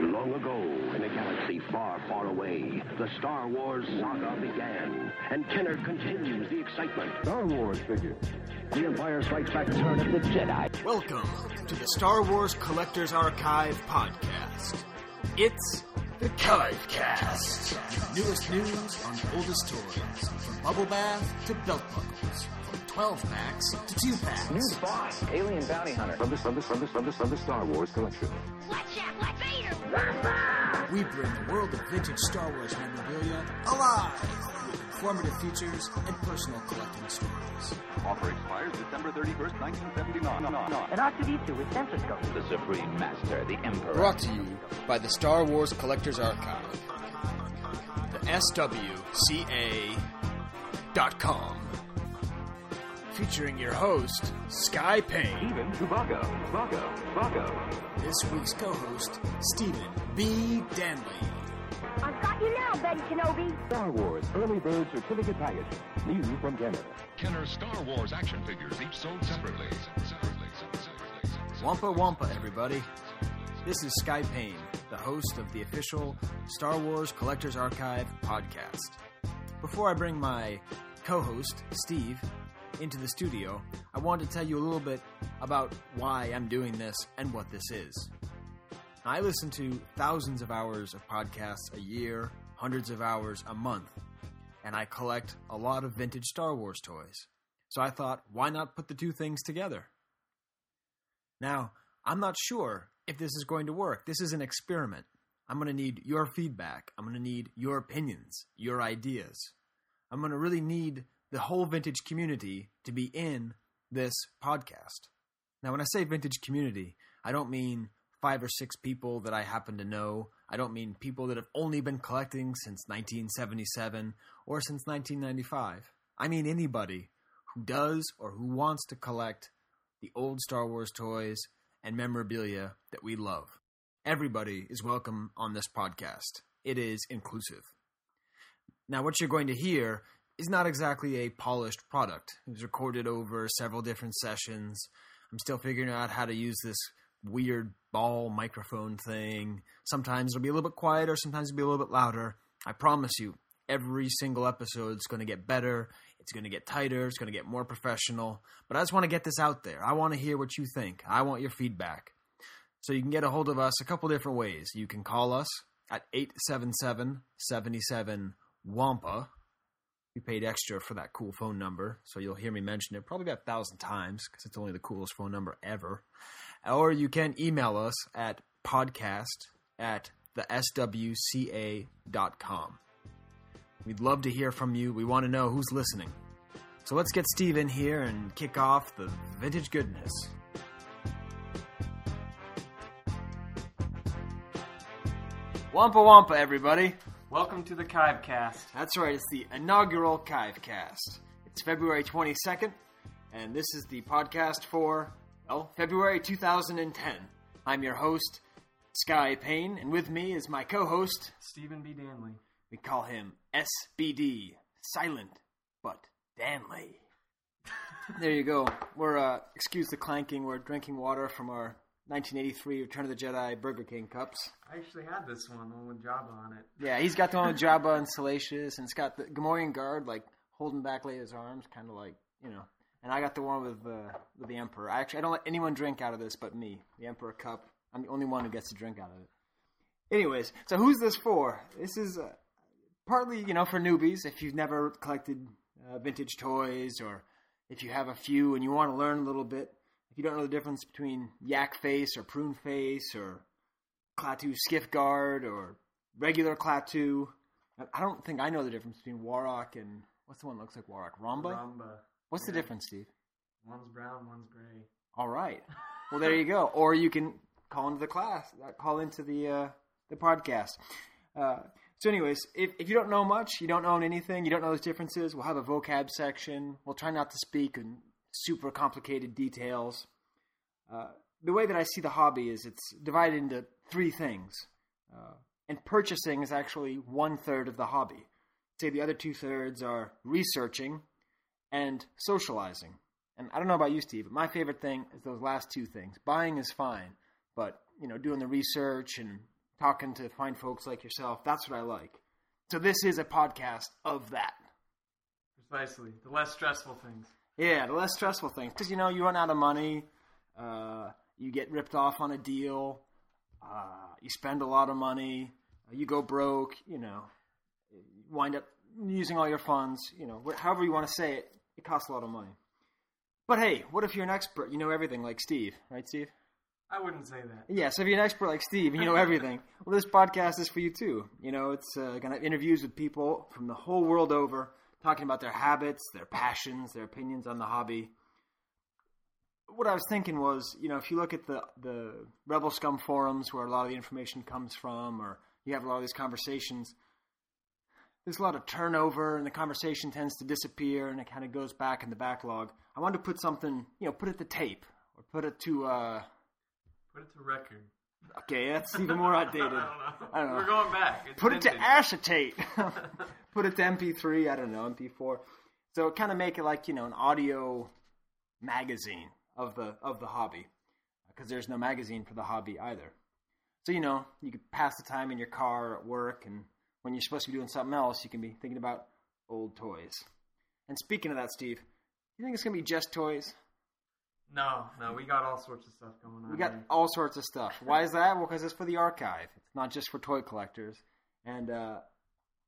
Long ago, in a galaxy far, far away, the Star Wars saga began, and Kenner continues the excitement. Star Wars figure. The Empire Strikes Back returns to the Jedi. Welcome to the Star Wars Collector's Archive podcast. It's the Collidecast. Newest news on oldest toys, from bubble bath to belt buckles. 12-packs to 2-packs. New boss, alien bounty hunter. From the Star Wars collection. Watch out, watch Vader! We bring the world of vintage Star Wars memorabilia alive with informative features and personal collecting stories. Offer expires December 31st, 1979. And R2-D2 with sensor codes. The Supreme Master, the Emperor. Brought to you by the Star Wars Collector's Archive. The SWCA.com. Featuring your host, Sky Payne. Steven Chewbacca. This week's co-host, Stephen B. Danley. I've got you now, Ben Kenobi. Star Wars Early Bird Certificate Package. New from Kenner. Kenner Star Wars action figures, each sold separately. Wampa Wampa, everybody. This is Sky Payne, the host of the official Star Wars Collector's Archive podcast. Before I bring my co-host, Steve, into the studio, I wanted to tell you a little bit about why I'm doing this and what this is. I listen to thousands of hours of podcasts a year, hundreds of hours a month, and I collect a lot of vintage Star Wars toys. So I thought, why not put the two things together? Now, I'm not sure if this is going to work. This is an experiment. I'm going to need your feedback. I'm going to need your opinions, your ideas. I'm going to really need the whole vintage community to be in this podcast. Now, when I say vintage community, I don't mean 5 or 6 people that I happen to know. I don't mean people that have only been collecting since 1977 or since 1995. I mean anybody who does or who wants to collect the old Star Wars toys and memorabilia that we love. Everybody is welcome on this podcast. It is inclusive. Now, what you're going to hear is not exactly a polished product. It was recorded over several different sessions. I'm still figuring out how to use this weird ball microphone thing. Sometimes it'll be a little bit quieter, sometimes it'll be a little bit louder. I promise you, every single episode is going to get better. It's going to get tighter. It's going to get more professional. But I just want to get this out there. I want to hear what you think. I want your feedback. So you can get a hold of us a couple different ways. You can call us at 877-77-WAMPA. We paid extra for that cool phone number, so you'll hear me mention it probably about 1,000 times because it's only the coolest phone number ever. Or you can email us at podcast@theswca.com. We'd love to hear from you. We want to know who's listening. So let's get Steve in here and kick off the vintage goodness. Wampa Wampa, everybody. Welcome to the Kivecast. That's right, it's the inaugural Kivecast. It's February 22nd, and this is the podcast for, well, February 2010. I'm your host, Sky Payne, and with me is my co-host, Stephen B. Danley. We call him SBD, silent but Danley. There you go. We're, excuse the clanking, we're drinking water from our 1983 Return of the Jedi Burger King cups. I actually had this one, the one with Jabba on it. Yeah, he's got the one with Jabba and Salacious, and it's got the Gamorrean guard, like, holding back Leia's arms, kind of like, you know. And I got the one with the Emperor. I don't let anyone drink out of this but me, the Emperor cup. I'm the only one who gets to drink out of it. Anyways, so who's this for? This is partly, you know, for newbies. If you've never collected vintage toys, or if you have a few and you want to learn a little bit, if you don't know the difference between Yak Face or Prune Face or Klaatu Skiff Guard or regular Klaatu, I don't think I know the difference between Warok and, what's the one that looks like Warok? Ramba? Ramba. What's the difference, Steve? One's brown, one's gray. All right. Well, there you go. Or you can call into the class, call into the podcast. So anyways, if you don't know much, you don't own anything, you don't know those differences, we'll have a vocab section. We'll try not to speak and super complicated details. The way that I see the hobby is it's divided into 3 things. And purchasing is actually 1/3 of the hobby. Say the other 2/3 are researching and socializing. And I don't know about you, Steve, but my favorite thing is those last 2 things. Buying is fine, but, you know, doing the research and talking to fine folks like yourself. That's what I like. So this is a podcast of that. Precisely. The less stressful things. Yeah, the less stressful things. Because, you know, you run out of money, you get ripped off on a deal, you spend a lot of money, you go broke, you know, wind up using all your funds, you know, however you want to say it, it costs a lot of money. But hey, what if you're an expert, you know everything, like Steve, right, Steve? I wouldn't say that. Yeah, so if you're an expert like Steve and you know everything, well, this podcast is for you too. You know, it's going to have interviews with people from the whole world over, talking about their habits, their passions, their opinions on the hobby. What I was thinking was, you know, if you look at the Rebel Scum forums where a lot of the information comes from, or you have a lot of these conversations, there's a lot of turnover and the conversation tends to disappear and it kind of goes back in the backlog. I wanted to put something, you know, put it to tape or put it to record. Okay, that's even more outdated. I don't know. We're going back. It's vintage. It to acetate. Put it to MP3. I don't know, MP4. So kind of make it like, you know, an audio magazine of the hobby, because there's no magazine for the hobby either. So, you know, you could pass the time in your car or at work, and when you're supposed to be doing something else, you can be thinking about old toys. And speaking of that, Steve, you think it's going to be just toys? No, we got all sorts of stuff going on. We got all sorts of stuff. Why is that? Well, because it's for the archive. It's not just for toy collectors. And,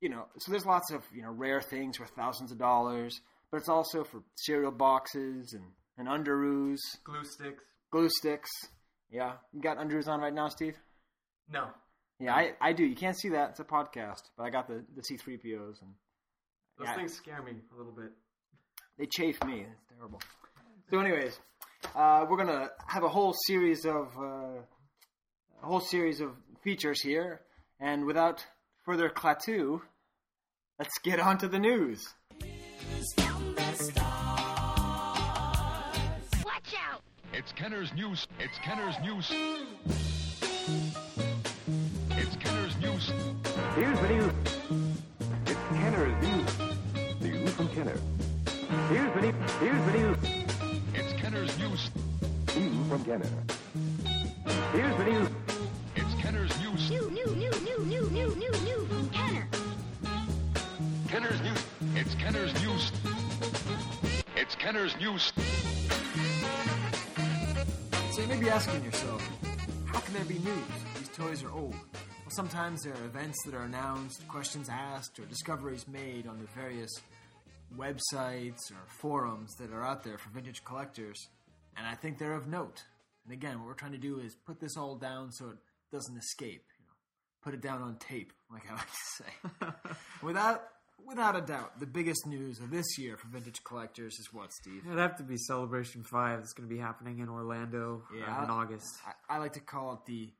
you know, so there's lots of, you know, rare things for thousands of dollars, but it's also for cereal boxes and underoos. Glue sticks. Yeah. You got underoos on right now, Steve? No. Yeah, I do. You can't see that. It's a podcast. But I got the C-3POs. And those things scare me a little bit. They chafe me. It's terrible. So anyways... we're gonna have a whole series of features here, and without further clatu, let's get on to the news. News from the stars. Watch out! It's Kenner's news. It's Kenner's news. It's Kenner's news. Here's the news. It's Kenner's news. The news from Kenner. Here's the news. Here's the news. Kenner's news. News from Kenner. Here's the news. It's Kenner's news. New from Kenner. Kenner's news. It's Kenner's news. It's Kenner's news. So you may be asking yourself, how can there be news? These toys are old. Well, sometimes there are events that are announced, questions asked, or discoveries made on the various websites or forums that are out there for vintage collectors, and I think they're of note. And again, what we're trying to do is put this all down so it doesn't escape. You know, put it down on tape, like I like to say. Without a doubt, the biggest news of this year for vintage collectors is what, Steve? It'd have to be Celebration 5. That's going to be happening in Orlando in August. I like to call it the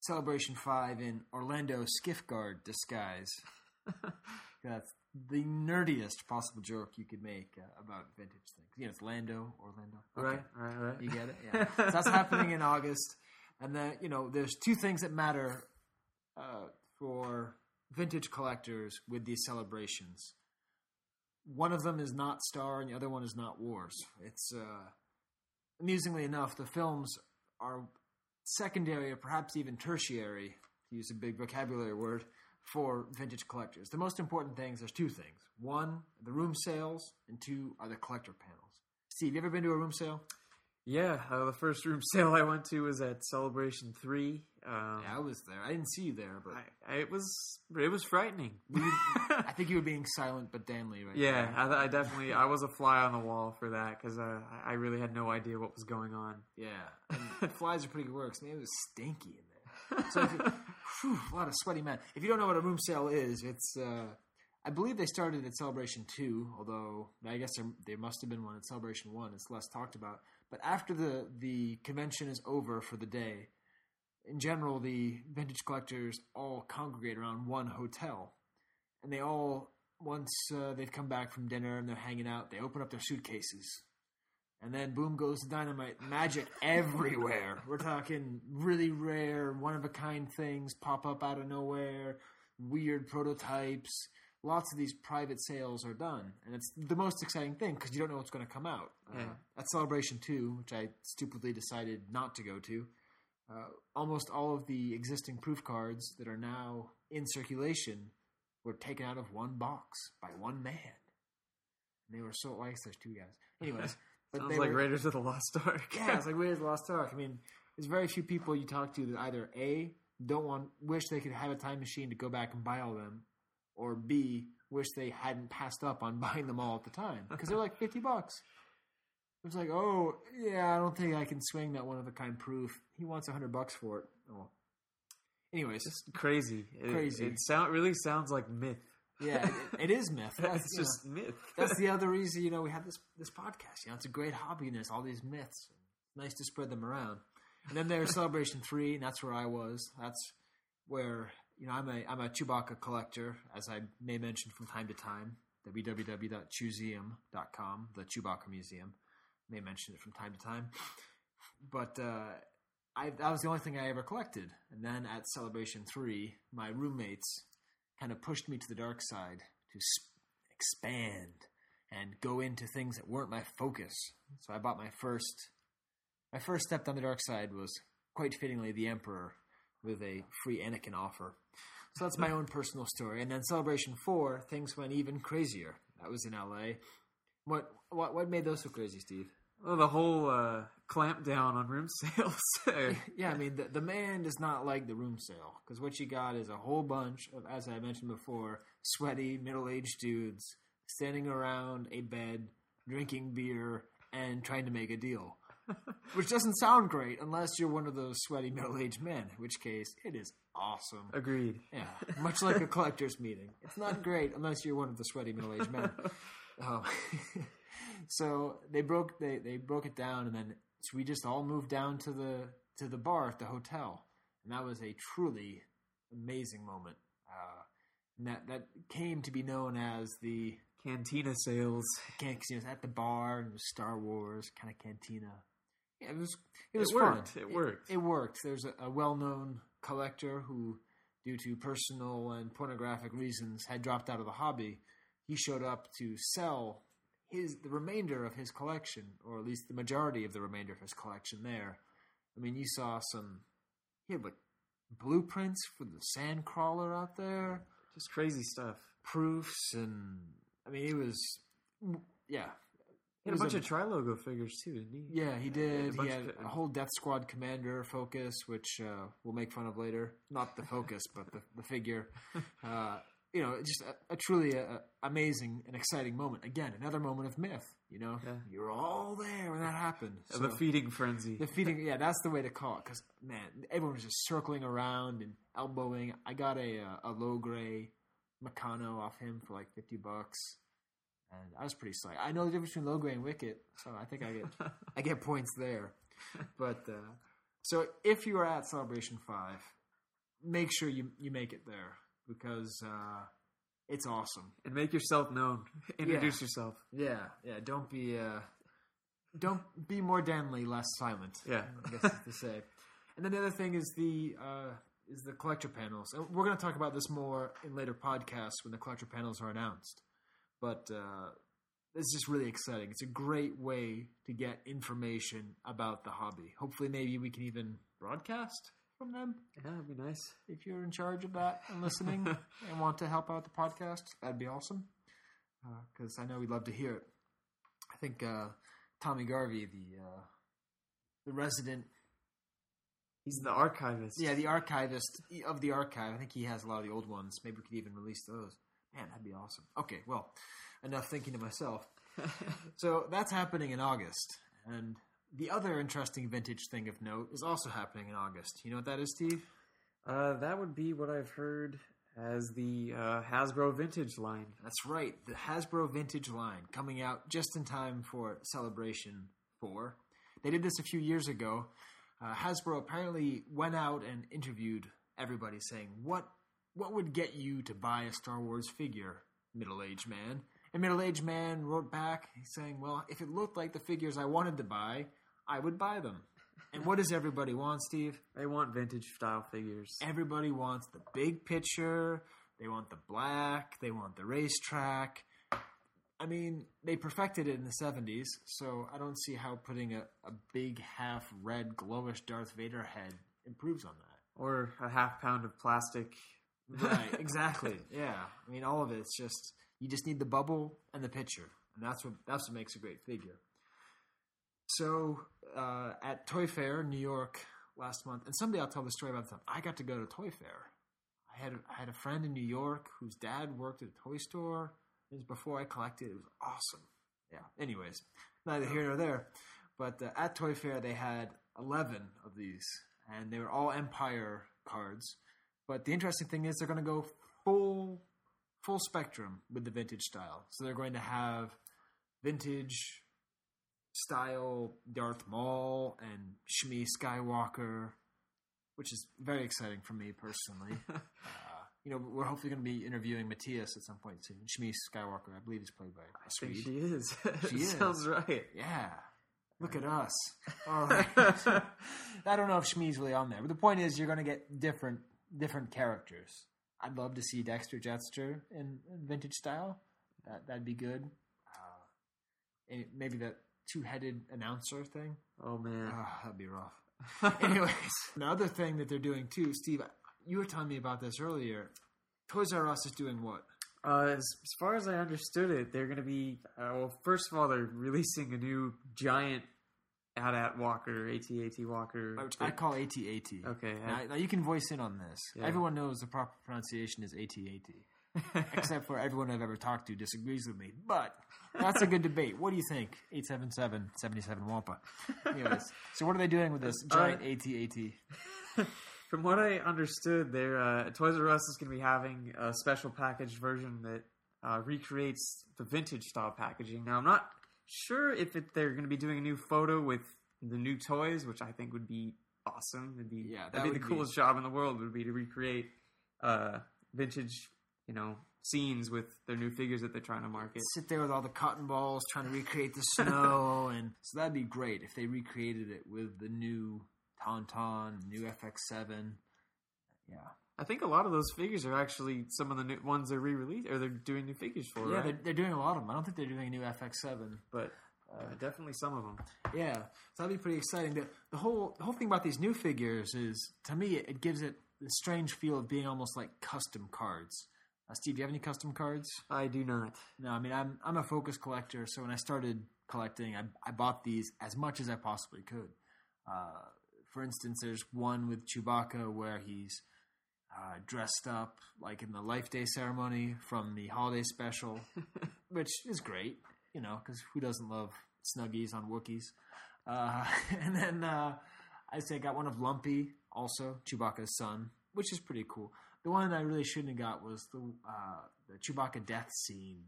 Celebration 5 in Orlando Skiff Guard disguise. That's the nerdiest possible joke you could make about vintage things. You know, it's Orlando. Okay. Right. You get it? Yeah. So that's happening in August. And then, you know, there's two things that matter for vintage collectors with these celebrations. One of them is not Star and the other one is not Wars. It's, amusingly enough, the films are secondary or perhaps even tertiary, to use a big vocabulary word, for vintage collectors. The most important things, there's two things. One, the room sales, and two are the collector panels. Steve, you ever been to a room sale? Yeah, the first room sale I went to was at Celebration 3. Yeah, I was there. I didn't see you there, but it was frightening. I think you were being silent but damnly right there. Yeah, I definitely I was a fly on the wall for that because I really had no idea what was going on. Yeah, and flies are pretty good works. Maybe it was stinky in there. So a lot of sweaty men. If you don't know what a room sale is, it's I believe they started at Celebration 2, although I guess there must have been one at Celebration 1. It's less talked about. But after the convention is over for the day, in general, the vintage collectors all congregate around one hotel. And they all, once they've come back from dinner and they're hanging out, they open up their suitcases. And then boom goes the dynamite. Magic everywhere. We're talking really rare, one-of-a-kind things pop up out of nowhere, weird prototypes. Lots of these private sales are done. And it's the most exciting thing because you don't know what's going to come out. At Celebration 2, which I stupidly decided not to go to, almost all of the existing proof cards that are now in circulation were taken out of one box by one man. And they were so like there's two guys. Anyways, but sounds like Raiders of the Lost Ark. Yeah, it's like Raiders of the Lost Ark. I mean, there's very few people you talk to that either A, wish they could have a time machine to go back and buy all of them, or B, wish they hadn't passed up on buying them all at the time because they're like $50. It was like, oh yeah, I don't think I can swing that one of a kind proof. He wants $100 for it. Oh. Anyways, just crazy. It really sounds like myth. Yeah, it is myth. It's just myth. That's the other reason, we have this podcast. It's a great hobby, and there's all these myths. Nice to spread them around. And then there's Celebration 3, and that's where I was. That's where I'm a Chewbacca collector, as I may mention from time to time. www.chewseum.com, the Chewbacca Museum. May mention it from time to time. But that was the only thing I ever collected. And then at Celebration 3, my roommates kind of pushed me to the dark side to expand and go into things that weren't my focus. So I bought my first step down the dark side was quite fittingly the Emperor with a free Anakin offer. So that's my own personal story. And then Celebration 4, things went even crazier. That was in LA. What made those so crazy, Steve? Well, the whole clampdown on room sales. Yeah, I mean, the man does not like the room sale because what you got is a whole bunch of, as I mentioned before, sweaty middle-aged dudes standing around a bed, drinking beer, and trying to make a deal, which doesn't sound great unless you're one of those sweaty middle-aged men, in which case it is awesome. Agreed. Yeah, much like a collector's meeting. It's not great unless you're one of the sweaty middle-aged men. So they broke it down, and then we just all moved down to the bar at the hotel, and that was a truly amazing moment. And that came to be known as the cantina sales. Cantina at the bar, and it was Star Wars kind of cantina. Yeah, it was fun. It worked. There's a well-known collector who, due to personal and pornographic reasons, had dropped out of the hobby. He showed up to sell the remainder of his collection, or at least the majority of the remainder of his collection there. I mean, you saw he had blueprints for the Sandcrawler out there. Just crazy stuff. Proofs, and I mean, He had a bunch of Tri-Logo figures too, didn't he? Yeah, he did. He had a whole Death Squad Commander focus, which we'll make fun of later. Not the focus, but the figure. Just a truly amazing and exciting moment. Again, another moment of myth. You were all there when that happened. So, the feeding frenzy. Yeah, that's the way to call it. Because man, everyone was just circling around and elbowing. I got a low gray Meccano off him for like $50, and I was pretty psyched. I know the difference between low gray and wicket, so I think I get I get points there. But so if you are at Celebration 5, make sure you make it there. Because it's awesome. And make yourself known. Introduce yourself. Yeah, yeah. Don't be more Danley, less silent. Yeah, I guess is to say. And then the other thing is the collector panels. And we're going to talk about this more in later podcasts when the collector panels are announced. But it's just really exciting. It's a great way to get information about the hobby. Hopefully, maybe we can even broadcast from them. Yeah, that'd be nice. If you're in charge of that and listening and want to help out the podcast, that'd be awesome. Because I know we'd love to hear it. I think Tommy Garvey, the resident... He's the archivist. Yeah, the archivist of the archive. I think he has a lot of the old ones. Maybe we could even release those. Man, that'd be awesome. Okay, well, enough thinking to myself. So that's happening in August. And... the other interesting vintage thing of note is also happening in August. You know what that is, Steve? That would be what I've heard as the Hasbro Vintage line. That's right. The Hasbro Vintage line coming out just in time for Celebration 4. They did this a few years ago. Hasbro apparently went out and interviewed everybody saying, what would get you to buy a Star Wars figure, middle-aged man? And middle-aged man wrote back saying, well, if it looked like the figures I wanted to buy, I would buy them. And what does everybody want, Steve? They want vintage-style figures. Everybody wants the big picture. They want the black. They want the racetrack. I mean, they perfected it in the 70s, so I don't see how putting a big half-red glowish Darth Vader head improves on that. Or a half pound of plastic. Right, exactly. Yeah. I mean, all of it. It's just, you just need the bubble and the picture. And that's what makes a great figure. So at Toy Fair, New York, last month, and someday I'll tell the story about the time I got to go to Toy Fair. I had a friend in New York whose dad worked at a toy store. It was before I collected. It was awesome. Yeah. Anyways, neither here nor there. But at Toy Fair, they had 11 of these, and they were all Empire cards. But the interesting thing is they're going to go full spectrum with the vintage style. So they're going to have vintage style Darth Maul and Shmi Skywalker, which is very exciting for me personally. We're hopefully going to be interviewing Matthias at some point soon. Shmi Skywalker, I believe, is played by a Swede. I think she is. She is. Sounds right. Yeah. Look at us. All right. I don't know if Shmi's really on there, but the point is you're going to get different characters. I'd love to see Dexter Jetster in vintage style. That'd be good. And maybe that two-headed announcer thing. Oh, man. That'd be rough. Anyways, another thing that they're doing too, Steve, you were telling me about this earlier. Toys R Us is doing what? As far as I understood it, they're going to be... first of all, they're releasing a new giant AT-AT walker, AT-AT walker. Which I call AT-AT. Okay. Now you can voice in on this. Yeah. Everyone knows the proper pronunciation is AT-AT. Except for everyone I've ever talked to disagrees with me. But that's a good debate. What do you think? 877-77 Wampa. Anyways, so what are they doing with this giant AT-AT? From what I understood, Toys R Us is going to be having a special packaged version that recreates the vintage style packaging. Now, I'm not sure if they're going to be doing a new photo with the new toys, which I think would be awesome. That'd be the coolest job in the world, would be to recreate vintage, scenes with their new figures that they're trying to market. Sit there with all the cotton balls trying to recreate the snow. And so that'd be great if they recreated it with the new... Tauntaun, new FX7. Yeah. I think a lot of those figures are actually some of the new ones they're re-released, or they're doing new figures for, right? Yeah, they're doing a lot of them. I don't think they're doing a new FX7, but definitely some of them. Yeah. So that'd be pretty exciting. The whole thing about these new figures is, to me, it gives it the strange feel of being almost like custom cards. Steve, do you have any custom cards? I do not. No, I mean, I'm a Focus collector, so when I started collecting, I bought these as much as I possibly could. For instance, there's one with Chewbacca where he's dressed up like in the Life Day ceremony from the holiday special, which is great, because who doesn't love Snuggies on Wookiees? And then I say I got one of Lumpy, also Chewbacca's son, which is pretty cool. The one I really shouldn't have got was the Chewbacca death scene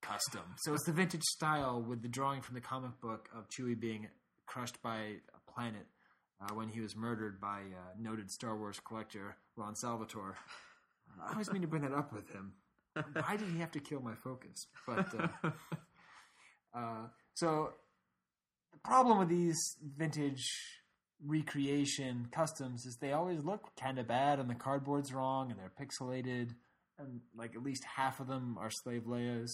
custom. So it's the vintage style with the drawing from the comic book of Chewie being crushed by a planet. When he was murdered by noted Star Wars collector Ron Salvatore. I always mean to bring that up with him. Why did he have to kill my Focus? But so the problem with these vintage recreation customs is they always look kind of bad, and the cardboard's wrong, and they're pixelated, and like at least half of them are slave Leias,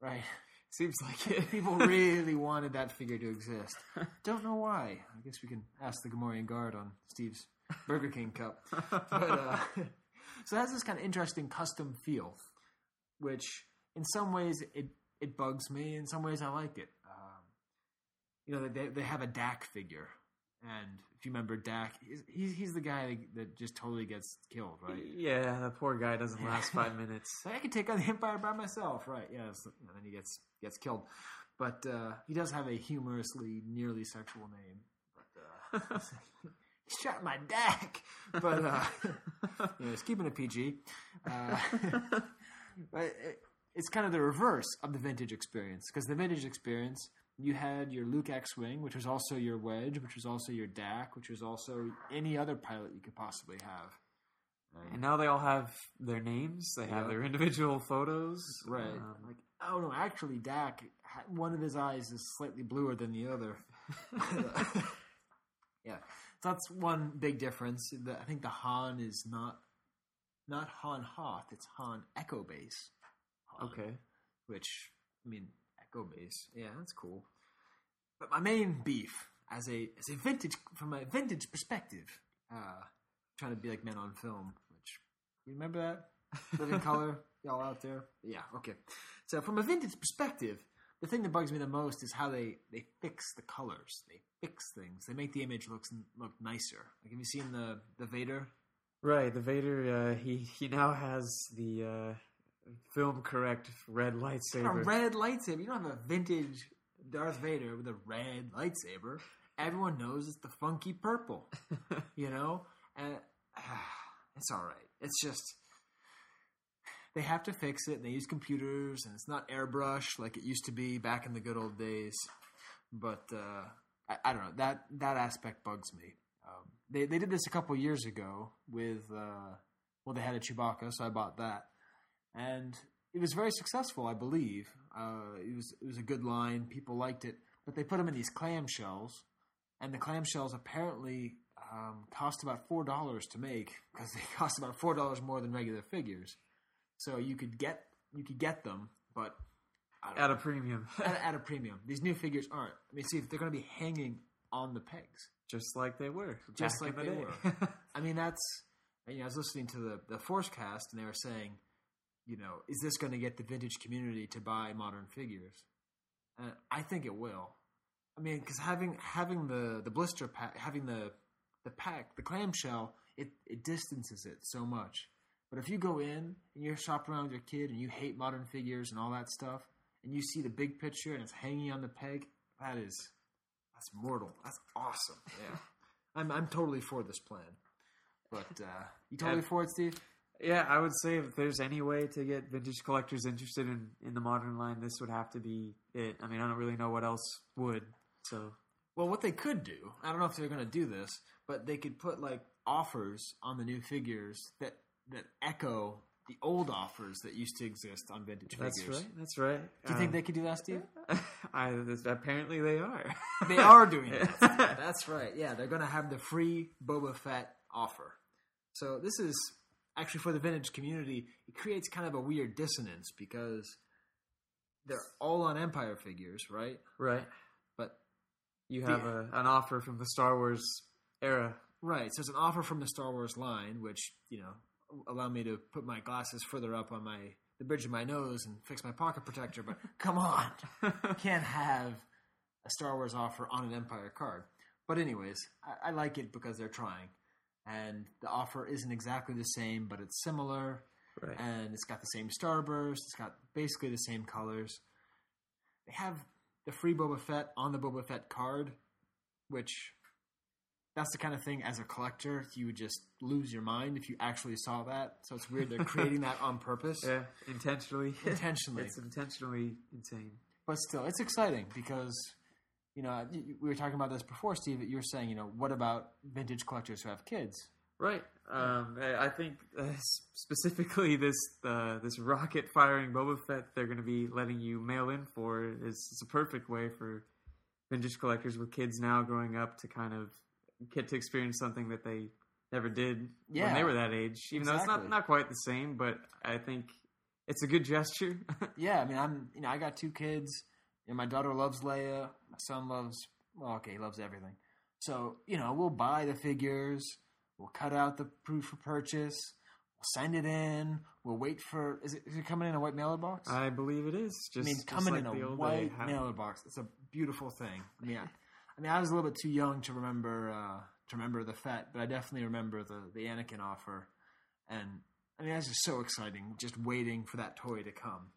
right? Seems like it. People really wanted that figure to exist. Don't know why. I guess we can ask the Gamorrean Guard on Steve's Burger King cup. But, so it has this kind of interesting custom feel, which in some ways it bugs me. In some ways I like it. They have a Dak figure. And if you remember Dak, he's the guy that just totally gets killed, right? Yeah, the poor guy doesn't last 5 minutes. I could take on the Empire by myself, right? Yeah, and then he gets killed. But he does have a humorously nearly sexual name. But, he shot my Dak! But it's keeping it PG. But it's kind of the reverse of the vintage experience, because the vintage experience... You had your Luke X-Wing, which was also your Wedge, which was also your Dak, which was also any other pilot you could possibly have. And now they all have their names. They have their individual photos. Right. Actually, Dak, one of his eyes is slightly bluer than the other. Yeah. So that's one big difference. I think the Han is not Han Hoth. It's Han Echo Base. Han, okay. Which, I mean... Go base. Yeah, that's cool. But my main beef, from a vintage perspective, trying to be like Men on Film, which you remember that? Living Color, y'all out there? Yeah, okay. So from a vintage perspective, the thing that bugs me the most is how they fix the colors. They fix things. They make the image look nicer. Like, have you seen the Vader? Right, the Vader, he now has the film-correct red lightsaber. A red lightsaber. You don't have a vintage Darth Vader with a red lightsaber. Everyone knows it's the funky purple, you know? And it's all right. It's just... They have to fix it, and they use computers, and it's not airbrush like it used to be back in the good old days. But I don't know. That aspect bugs me. They did this a couple years ago with they had a Chewbacca, so I bought that. And it was very successful, I believe. It was a good line. People liked it. But they put them in these clamshells, and the clamshells apparently cost about $4 to make because they cost about $4 more than regular figures. So you could get them, but at a premium. At a premium, these new figures aren't. I mean, see, they're going to be hanging on the pegs, just like they were, just like they were. I mean, that's. You know, I was listening to the Forcecast, and they were saying, you know, is this going to get the vintage community to buy modern figures? And I think it will. I mean, because having the blister pack, having the pack, the clamshell, it distances it so much. But if you go in and you're shopping around with your kid and you hate modern figures and all that stuff, and you see the big picture and it's hanging on the peg, that's mortal. That's awesome. Yeah, I'm totally for this plan. But you totally for it, Steve? Yeah, I would say if there's any way to get vintage collectors interested in the modern line, this would have to be it. I mean, I don't really know what else would. So, well, what they could do, I don't know if they're going to do this, but they could put like offers on the new figures that echo the old offers that used to exist on vintage figures. That's right. Do you think they could do that, Steve? Apparently they are. They are doing that. That's right. Yeah, they're going to have the free Boba Fett offer. So this is actually for the vintage community. It creates kind of a weird dissonance because they're all on Empire figures, right? Right. But you have an offer from the Star Wars era. Right. So it's an offer from the Star Wars line, which, you know, allow me to put my glasses further up on the bridge of my nose and fix my pocket protector, but come on. You can't have a Star Wars offer on an Empire card. But anyways, I like it because they're trying. And the offer isn't exactly the same, but it's similar. Right. And it's got the same starburst. It's got basically the same colors. They have the free Boba Fett on the Boba Fett card, which... That's the kind of thing, as a collector, you would just lose your mind if you actually saw that. So it's weird they're creating that on purpose. Yeah, intentionally. It's intentionally insane. But still, it's exciting because, you know, we were talking about this before, Steve, that you were saying, you know, what about vintage collectors who have kids? Right. I think specifically this rocket-firing Boba Fett they're going to be letting you mail in for is a perfect way for vintage collectors with kids now growing up to kind of get to experience something that they never did when they were that age. Even though it's not quite the same, but I think it's a good gesture. Yeah, I mean, I got two kids. You know, my daughter loves Leia. My son loves everything. So, you know, we'll buy the figures. We'll cut out the proof of purchase. We'll send it in. We'll wait for – is it coming in a white mailer box? I believe it is. Coming in a white mailer box. It's a beautiful thing. Yeah. I was a little bit too young to remember the Fett, but I definitely remember the Anakin offer, and I mean that's just so exciting, just waiting for that toy to come,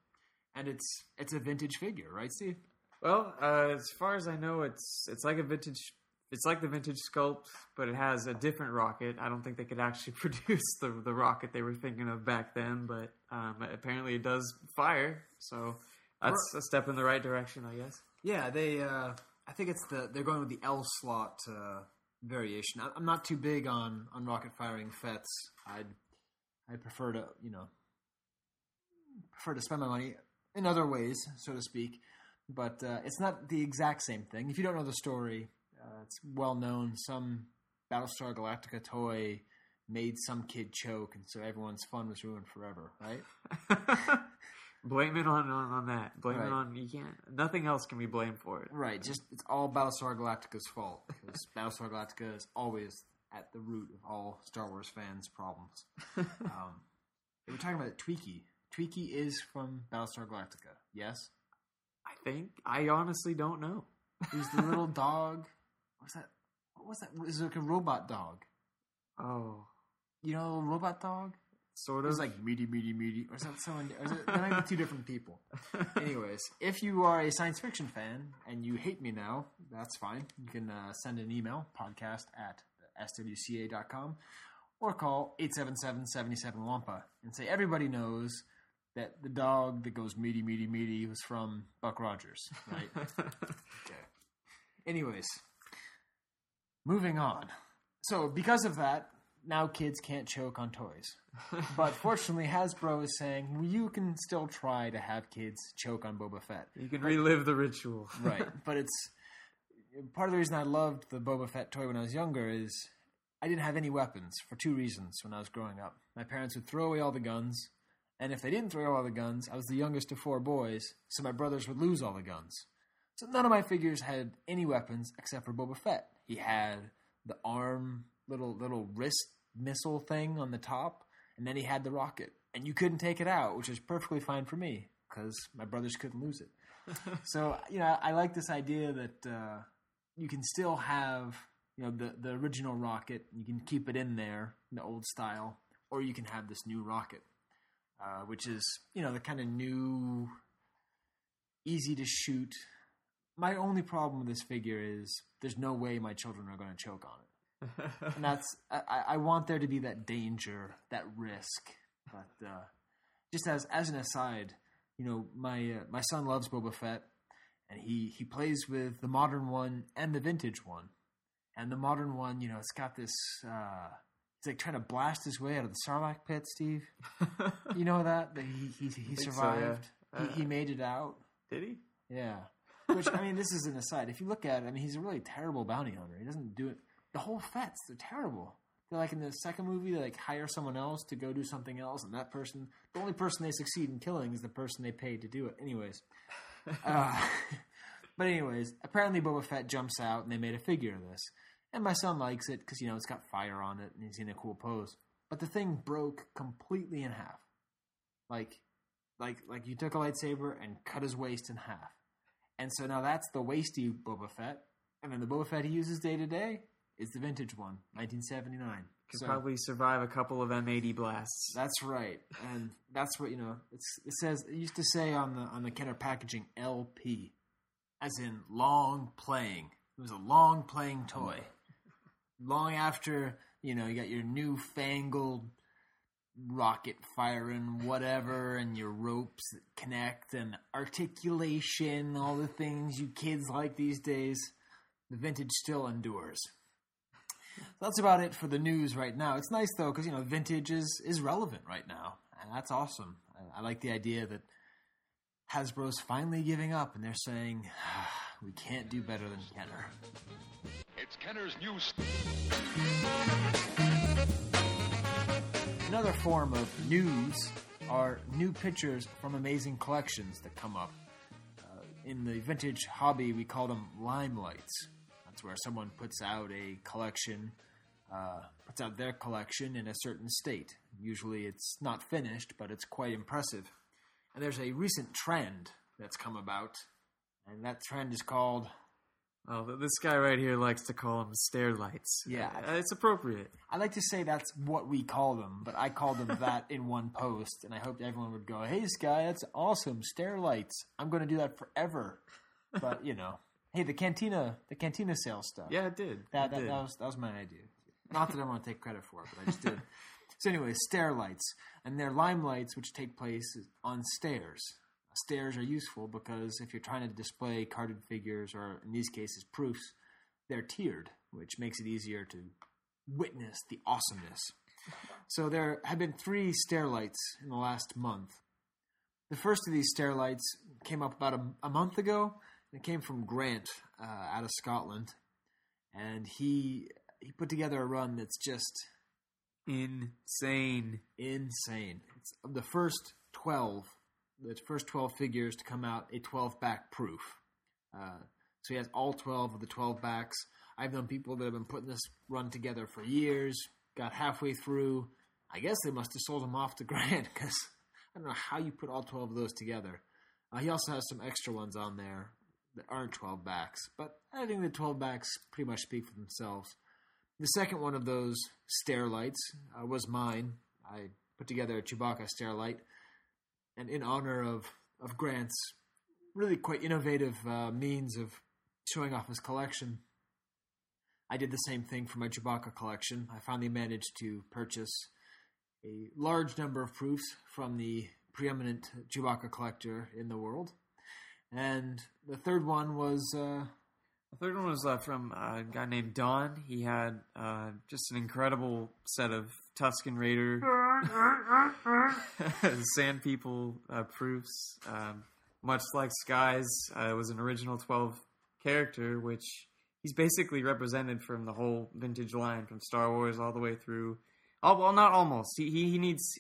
and it's a vintage figure, right, Steve? Well, as far as I know, it's like a vintage, it's like the vintage sculpt, but it has a different rocket. I don't think they could actually produce the rocket they were thinking of back then, but apparently it does fire, so that's a step in the right direction, I guess. Yeah, they. I think it's they're going with the L slot variation. I'm not too big on rocket firing Fets. I'd prefer to spend my money in other ways, so to speak. But it's not the exact same thing. If you don't know the story, it's well known. Some Battlestar Galactica toy made some kid choke, and so everyone's fun was ruined forever. Right. Blame it on that. Blame it on you can't. Nothing else can be blamed for it. Right. Just it's all Battlestar Galactica's fault because Battlestar Galactica is always at the root of all Star Wars fans' problems. They were talking about Tweaky. Tweaky is from Battlestar Galactica, yes? I think. I honestly don't know. He's the little dog. What's that? What was that? It was like a robot dog. Oh. You know, robot dog? Sort of. It was like meaty. Or is that someone? Or is it, that might be two different people. Anyways, if you are a science fiction fan and you hate me now, that's fine. You can send an email, podcast@swca.com, or call 877-77-LAMPA and say everybody knows that the dog that goes meaty was from Buck Rogers, right? Okay. Anyways, moving on. So because of that, now kids can't choke on toys. But fortunately, Hasbro is saying, well, you can still try to have kids choke on Boba Fett. You can relive the ritual. Right. But it's part of the reason I loved the Boba Fett toy when I was younger is I didn't have any weapons for two reasons when I was growing up. My parents would throw away all the guns. And if they didn't throw away all the guns, I was the youngest of four boys, so my brothers would lose all the guns. So none of my figures had any weapons except for Boba Fett. He had the arm, little wrist missile thing on the top, and then he had the rocket. And you couldn't take it out, which is perfectly fine for me because my brothers couldn't lose it. So, you know, I like this idea that you can still have, you know, the original rocket. You can keep it in there, in the old style, or you can have this new rocket, which is, you know, the kind of new, easy to shoot. My only problem with this figure is there's no way my children are going to choke on it. And that's I want there to be that danger, that risk. But just as an aside, you know, my son loves Boba Fett, and he plays with the modern one and the vintage one. And the modern one, you know, it's got this. He's like trying to blast his way out of the Sarlacc pit, Steve. You know that he survived. So, yeah. He made it out. Did he? Yeah. Which, I mean, this is an aside. If you look at it, I mean, he's a really terrible bounty hunter. He doesn't do it. The whole Fets, they're terrible. They're like in the second movie, they like hire someone else to go do something else, and that person, the only person they succeed in killing is the person they paid to do it. Anyways. But anyways, apparently Boba Fett jumps out, and they made a figure of this. And my son likes it because, you know, it's got fire on it, and he's in a cool pose. But the thing broke completely in half. Like you took a lightsaber and cut his waist in half. And so now that's the waisty Boba Fett. And then the Boba Fett he uses day to day is the vintage one, 1979. Could probably survive a couple of M80 blasts. That's right, and that's what, you know. It used to say on the Kenner packaging LP, as in long playing. It was a long playing toy. Long after, you know, you got your newfangled rocket firing whatever, and your ropes that connect and articulation, all the things you kids like these days. The vintage still endures. So that's about it for the news right now. It's nice, though, because, you know, vintage is relevant right now. And that's awesome. I like the idea that Hasbro's finally giving up, and they're saying, we can't do better than Kenner. It's Kenner's news. Another form of news are new pictures from amazing collections that come up. In the vintage hobby, we call them limelights. It's where someone puts out a collection, puts out their collection in a certain state. Usually it's not finished, but it's quite impressive. And there's a recent trend that's come about, and that trend is called... Oh, this guy right here likes to call them stair lights. Yeah. It's appropriate. I like to say that's what we call them, but I called them that in one post, and I hoped everyone would go, hey, Sky, that's awesome, stair lights. I'm going to do that forever. But, you know... Hey, the cantina sale stuff. Yeah, it did. That did. That was my idea. Not that I want to take credit for it, but I just did. So anyway, stair lights. And they're limelights which take place on stairs. Stairs are useful because if you're trying to display carded figures or, in these cases, proofs, they're tiered, which makes it easier to witness the awesomeness. So there have been 3 stair lights in the last month. The first of these stair lights came up about a month ago. It came from Grant out of Scotland, and he put together a run that's just insane. It's of the first 12 figures to come out a 12 back proof. So he has all 12 of the 12 backs. I've known people that have been putting this run together for years, got halfway through. I guess they must have sold him off to Grant, because I don't know how you put all 12 of those together. He also has some extra ones on there that aren't 12 backs, but I think the 12 backs pretty much speak for themselves. The second one of those stair lights was mine. I put together a Chewbacca stair light, and in honor of Grant's really quite innovative means of showing off his collection, I did the same thing for my Chewbacca collection. I finally managed to purchase a large number of proofs from the preeminent Chewbacca collector in the world. And the third one was... from a guy named Don. He had just an incredible set of Tusken Raider Sand People proofs. Much like Skies, it was an original 12 character, which he's basically represented from the whole vintage line, from Star Wars all the way through. Oh, well, not almost. He needs.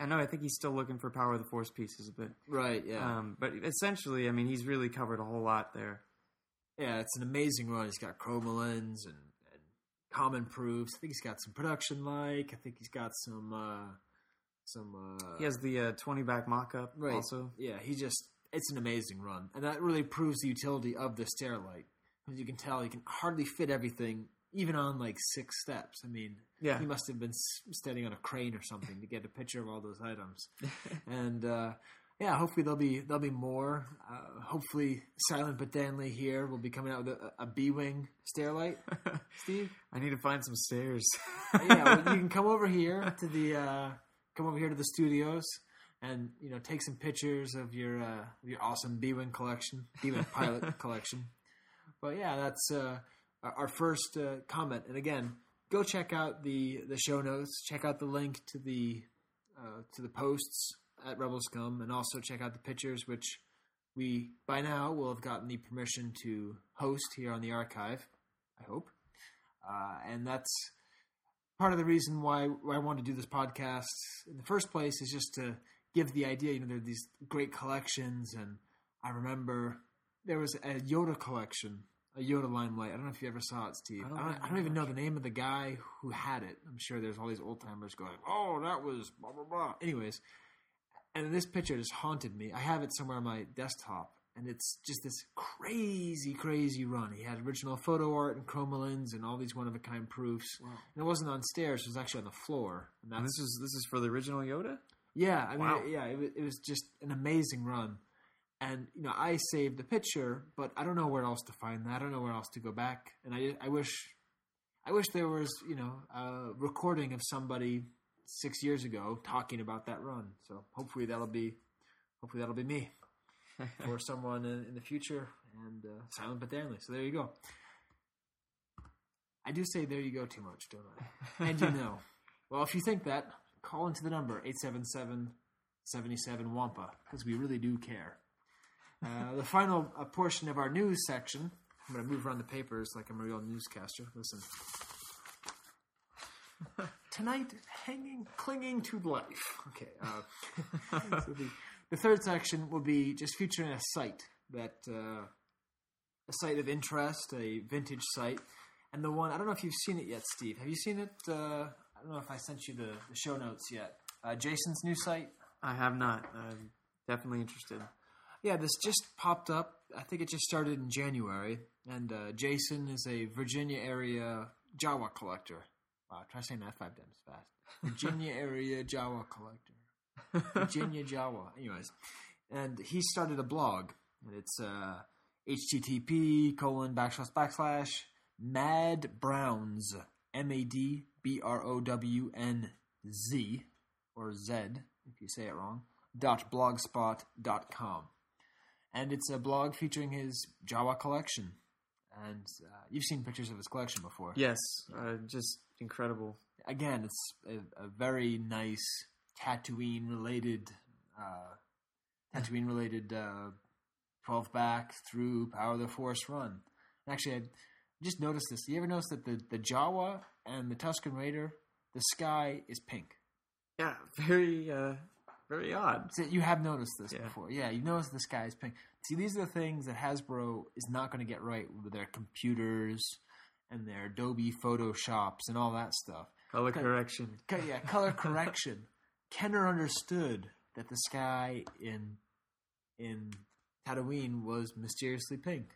I know. I think he's still looking for Power of the Force pieces, but right, yeah. But essentially, I mean, he's really covered a whole lot there. Yeah, it's an amazing run. He's got chromolins and common proofs. I think he's got some production like. I think he's got some. He has the 20 back mock up right. Also. Yeah, he just. It's an amazing run, and that really proves the utility of the stair light. As you can tell, he can hardly fit everything, even on like 6 steps. I mean, yeah. He must have been standing on a crane or something to get a picture of all those items. And yeah, hopefully there'll be more. Hopefully, Silent But Deadly here will be coming out with a B-wing stair light. Steve, I need to find some stairs. Yeah, well, you can come over here to the studios, and take some pictures of your awesome B-wing collection, B-wing pilot collection. But yeah, that's our first comment. And again, go check out the show notes. Check out the link to the posts at Rebel Scum, and also check out the pictures, which we by now will have gotten the permission to host here on the archive, I hope. And that's part of the reason why I wanted to do this podcast in the first place, is just to give the idea, there are these great collections, and I remember there was a Yoda collection, a Yoda Limelight. I don't know if you ever saw it, Steve. I don't even know the name of the guy who had it. I'm sure there's all these old-timers going, oh, that was blah, blah, blah. Anyways, and this picture just haunted me. I have it somewhere on my desktop, and it's just this crazy, crazy run. He had original photo art and chromolins and all these one-of-a-kind proofs. Wow. And it wasn't on stairs. It was actually on the floor. And this is for the original Yoda? Yeah. It was just an amazing run. And, I saved the picture, but I don't know where else to find that. I don't know where else to go back. And I wish there was, a recording of somebody 6 years ago talking about that run. So hopefully that'll be me or someone in the future, and Silent But Deadly. So there you go. I do say there you go too much, don't I? And Well, if you think that, call into the number 877-77-WAMPA, because we really do care. The final portion of our news section, I'm going to move around the papers like I'm a real newscaster. Listen. Tonight, clinging to life. Okay. So the third section will be just featuring a site of interest, a vintage site. And the one, I don't know if you've seen it yet, Steve. Have you seen it? I don't know if I sent you the show notes yet. Jason's new site? I have not. I'm definitely interested. Yeah, this just popped up. I think it just started in January. And Jason is a Virginia area Jawa collector. Wow, try saying that 5 times fast. Virginia area Jawa collector. Virginia Jawa. Anyways, and he started a blog. And it's http:// madbrowns, MADBROWNZ, or Z, if you say it wrong, .blogspot.com. And it's a blog featuring his Jawa collection. And you've seen pictures of his collection before. Yes, just incredible. Again, it's a very nice Tatooine-related 12-back through Power of the Force run. And actually, I just noticed this. You ever notice that the Jawa and the Tusken Raider, the sky is pink? Yeah, very... very odd. So you have noticed this before. Yeah, you've noticed the sky is pink. See, these are the things that Hasbro is not going to get right with their computers and their Adobe Photoshops and all that stuff. Color correction. Yeah, color correction. Kenner understood that the sky in Tatooine was mysteriously pink.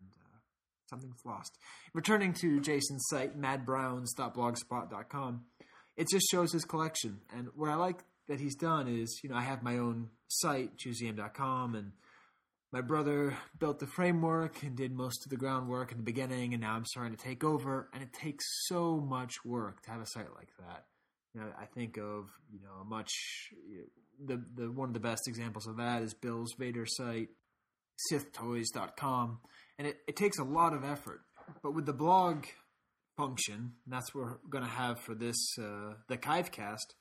And something's lost. Returning to Jason's site, madbrowns.blogspot.com, it just shows his collection. And what I like that he's done is, you know, I have my own site, chooseam.com, and my brother built the framework and did most of the groundwork in the beginning, and now I'm starting to take over. And it takes so much work to have a site like that. You know, I think of, you know, a much the one of the best examples of that is Bill's Vader site, SithToys.com, and it takes a lot of effort. But with the blog function, and that's what we're going to have for this the Kivecast.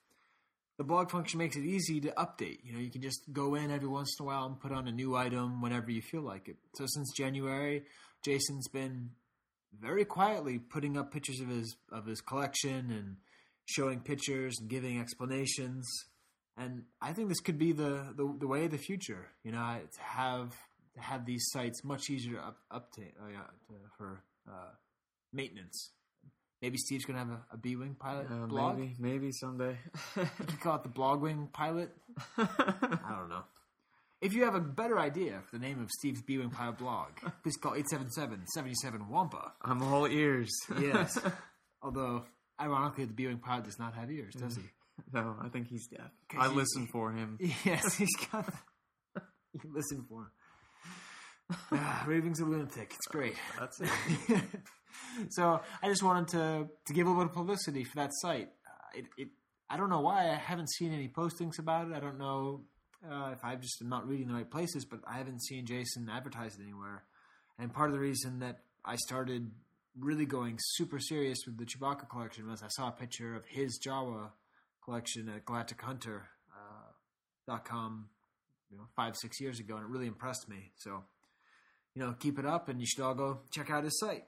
The blog function makes it easy to update. You know, you can just go in every once in a while and put on a new item whenever you feel like it. So since January, Jason's been very quietly putting up pictures of his collection and showing pictures and giving explanations. And I think this could be the way of the future. You know, to have these sites much easier for maintenance. Maybe Steve's going to have a B-Wing pilot blog? Maybe someday. You can call it the Blog-Wing Pilot? I don't know. If you have a better idea for the name of Steve's B-Wing Pilot blog, please call 877-77-WAMPA. I'm all ears. Yes. Although, ironically, the B-Wing Pilot does not have ears, does he? No, I think he's deaf. I listen for him. Yes, he's got... You listen for him. Raving's a lunatic. It's great. That's it. So I just wanted to give a little bit of publicity for that site. I don't know why I haven't seen any postings about it. I don't know if I just am not reading the right places, but I haven't seen Jason advertise it anywhere. And part of the reason that I started really going super serious with the Chewbacca collection was I saw a picture of his Jawa collection at GalacticHunter.com 5-6 years ago, and it really impressed me. So, you know, keep it up, and you should all go check out his site.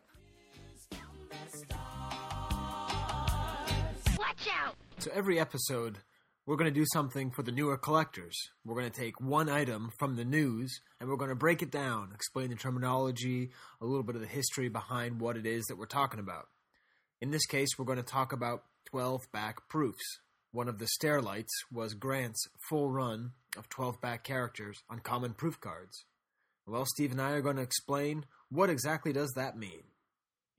Watch out! So every episode, we're going to do something for the newer collectors. We're going to take one item from the news, and we're going to break it down, explain the terminology, a little bit of the history behind what it is that we're talking about. In this case, we're going to talk about 12-back proofs. One of the stairlights was Grant's full run of 12-back characters on common proof cards. Well, Steve and I are going to explain what exactly does that mean.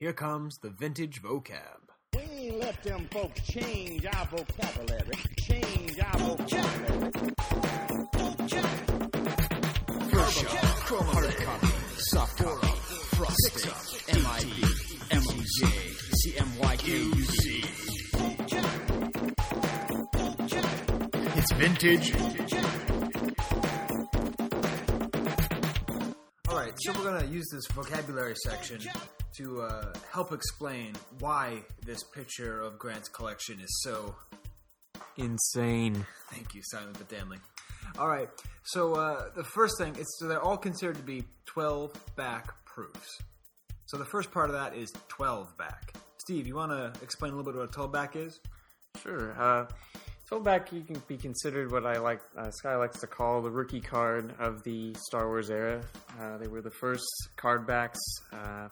Here comes the vintage vocab. We ain't let them folks change our vocabulary. Change our vocabulary. Kershaw, hardcover, softcover, frosted, MIB, MOJ, CMYKUC. It's vintage. So we're going to use this vocabulary section to help explain why this picture of Grant's collection is so... insane. Thank you, Simon Padamling. All right, so the first thing is they're all considered to be 12-back proofs. So the first part of that is 12-back. Steve, you want to explain a little bit what a 12-back is? Sure. 12-back, you can be considered what I like Sky likes to call the rookie card of the Star Wars era. They were the first card backs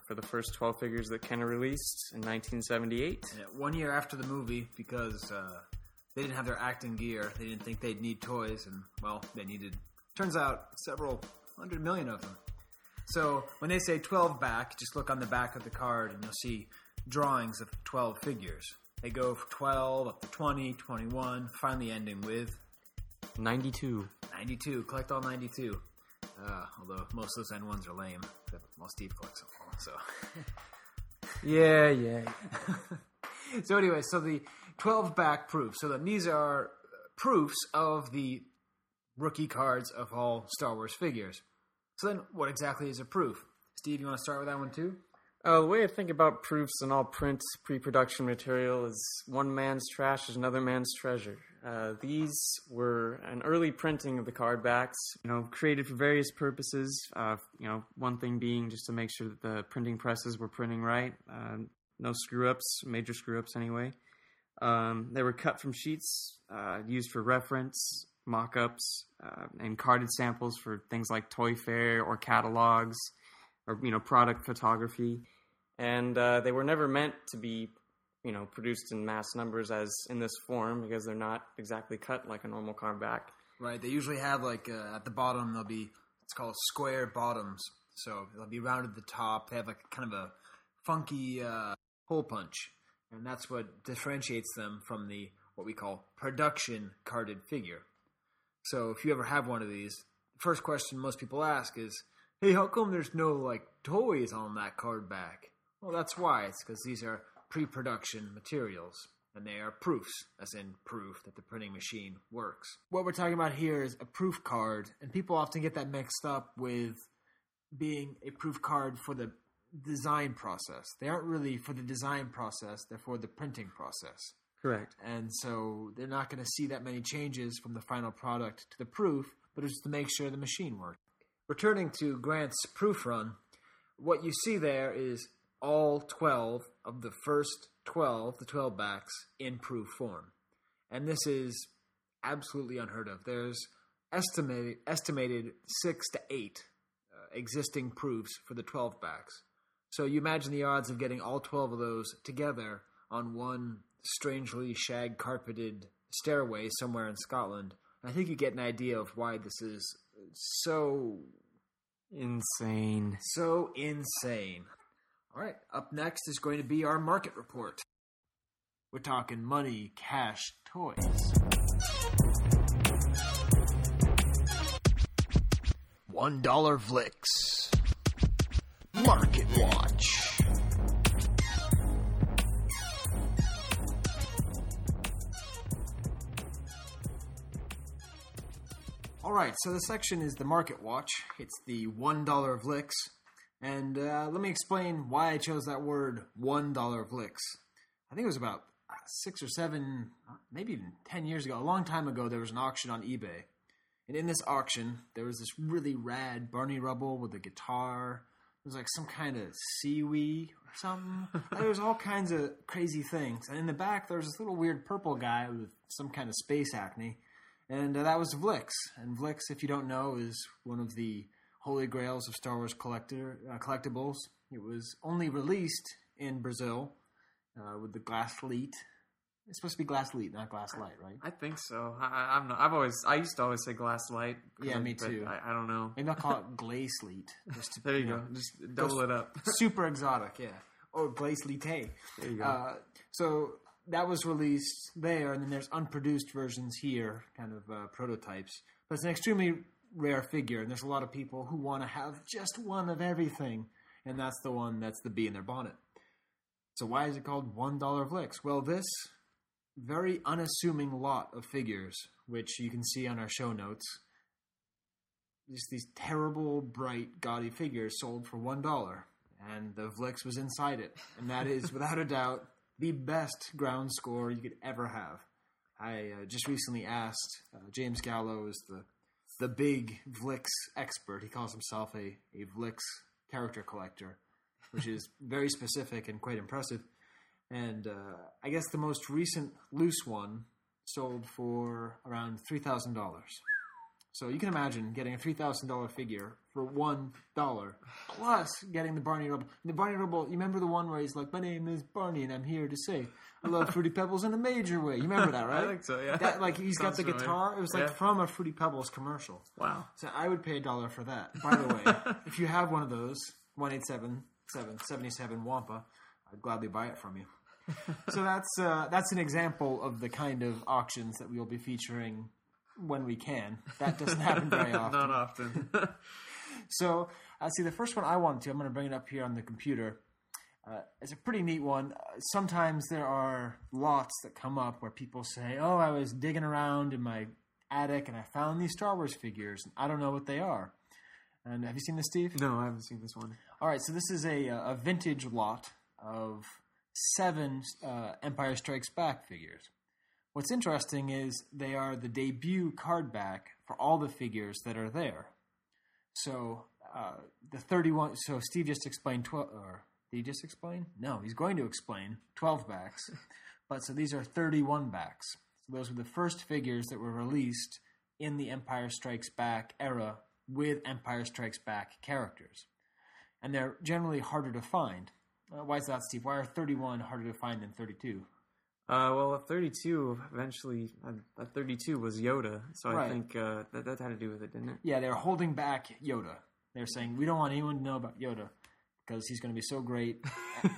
for the first 12 figures that Kenner released in 1978. Yeah, 1 year after the movie, because they didn't have their acting gear. They didn't think they'd need toys, and, well, they needed, turns out, several 100 million of them. So when they say 12-back, just look on the back of the card, and you'll see drawings of 12 figures. They go from 12 up to 20, 21, finally ending with... 92. 92. Collect all 92. Although most of those N1s are lame. Well, Steve collects them all, so... yeah. So anyway, so the 12-back proofs. So then these are proofs of the rookie cards of all Star Wars figures. So then what exactly is a proof? Steve, you want to start with that one too? The way I think about proofs and all print pre-production material is one man's trash is another man's treasure. These were an early printing of the card backs, created for various purposes. One thing being just to make sure that the printing presses were printing right. No screw-ups, major screw-ups anyway. They were cut from sheets, used for reference, mock-ups, and carded samples for things like Toy Fair or catalogs or, product photography. and they were never meant to be, produced in mass numbers as in this form, because they're not exactly cut like a normal cardback. Right. They usually have at the bottom there'll be it's called square bottoms, so they'll be rounded at the top. They have kind of a funky hole punch, and that's what differentiates them from the what we call production carded figure. So if you ever have one of these, the first question most people ask is, "Hey, how come there's no toys on that card back?" Well, that's why. It's because these are pre-production materials, and they are proofs, as in proof that the printing machine works. What we're talking about here is a proof card, and people often get that mixed up with being a proof card for the design process. They aren't really for the design process, they're for the printing process. Correct. And so they're not going to see that many changes from the final product to the proof, but it's to make sure the machine works. Returning to Grant's proof run, what you see there is all 12 of the first 12, the 12 backs, in proof form. And this is absolutely unheard of. There's estimated 6 to 8 existing proofs for the 12 backs. So you imagine the odds of getting all 12 of those together on one strangely shag-carpeted stairway somewhere in Scotland. And I think you get an idea of why this is so insane. So insane. All right, up next is going to be our market report. We're talking money, cash, toys. $1 Flicks. Market Watch. All right, so the section is the Market Watch. It's the $1 Flicks. And let me explain why I chose that word, $1 Flicks. I think it was about 6 or 7, maybe even 10 years ago, a long time ago, there was an auction on eBay. And in this auction, there was this really rad Barney Rubble with a guitar. It was some kind of seaweed or something. There was all kinds of crazy things. And in the back, there was this little weird purple guy with some kind of space acne. And that was Vlix. And Vlix, if you don't know, is one of the holy grails of Star Wars collectibles. It was only released in Brazil with the glass leet. It's supposed to be glass leet, not glass light, right? I think so. I'm not, I used to always say glass light. Yeah, me too. I don't know. Maybe I'll call it glace leet. There you go. Just double it up. Super exotic, yeah. Or glace leete. There you go. So that was released there, and then there's unproduced versions here, kind of prototypes. But it's an extremely rare figure, and there's a lot of people who want to have just one of everything, and that's the one that's the bee in their bonnet. So why is it called $1 Flicks? Well, this very unassuming lot of figures, which you can see on our show notes, just these terrible, bright, gaudy figures sold for $1, and the Flicks was inside it, and that is, without a doubt, the best ground score you could ever have. I just recently asked James Gallo is the big Vlix expert. He calls himself a Vlix character collector, which is very specific and quite impressive. And I guess the most recent loose one sold for around $3,000. So you can imagine getting a $3,000 figure for $1, plus getting the Barney Rubble. And the Barney Rubble, you remember the one where he's like, "My name is Barney, and I'm here to say I love Fruity Pebbles in a major way." You remember that, right? I think so, yeah. That, he's got the guitar. It was from a Fruity Pebbles commercial. Wow. So I would pay $1 for that. By the way, if you have one of those, 1877777 Wampa, I'd gladly buy it from you. So that's an example of the kind of auctions that we will be featuring when we can. That doesn't happen very often. Not often. So, the first one I wanted to, I'm going to bring it up here on the computer. It's a pretty neat one. Sometimes there are lots that come up where people say, "Oh, I was digging around in my attic and I found these Star Wars figures. And I don't know what they are." And have you seen this, Steve? No, I haven't seen this one. All right, so this is a vintage lot of 7 Empire Strikes Back figures. What's interesting is they are the debut card back for all the figures that are there. So the 31. So Steve just explained 12. Or did he just explain? No, he's going to explain 12 backs. But so these are 31 backs. So those were the first figures that were released in the Empire Strikes Back era with Empire Strikes Back characters, and they're generally harder to find. Why is that, Steve? Why are 31 harder to find than 32? Well, at 32, eventually, at 32 was Yoda, so right. I think that had to do with it, didn't it? Yeah, they're holding back Yoda. They're saying, we don't want anyone to know about Yoda because he's going to be so great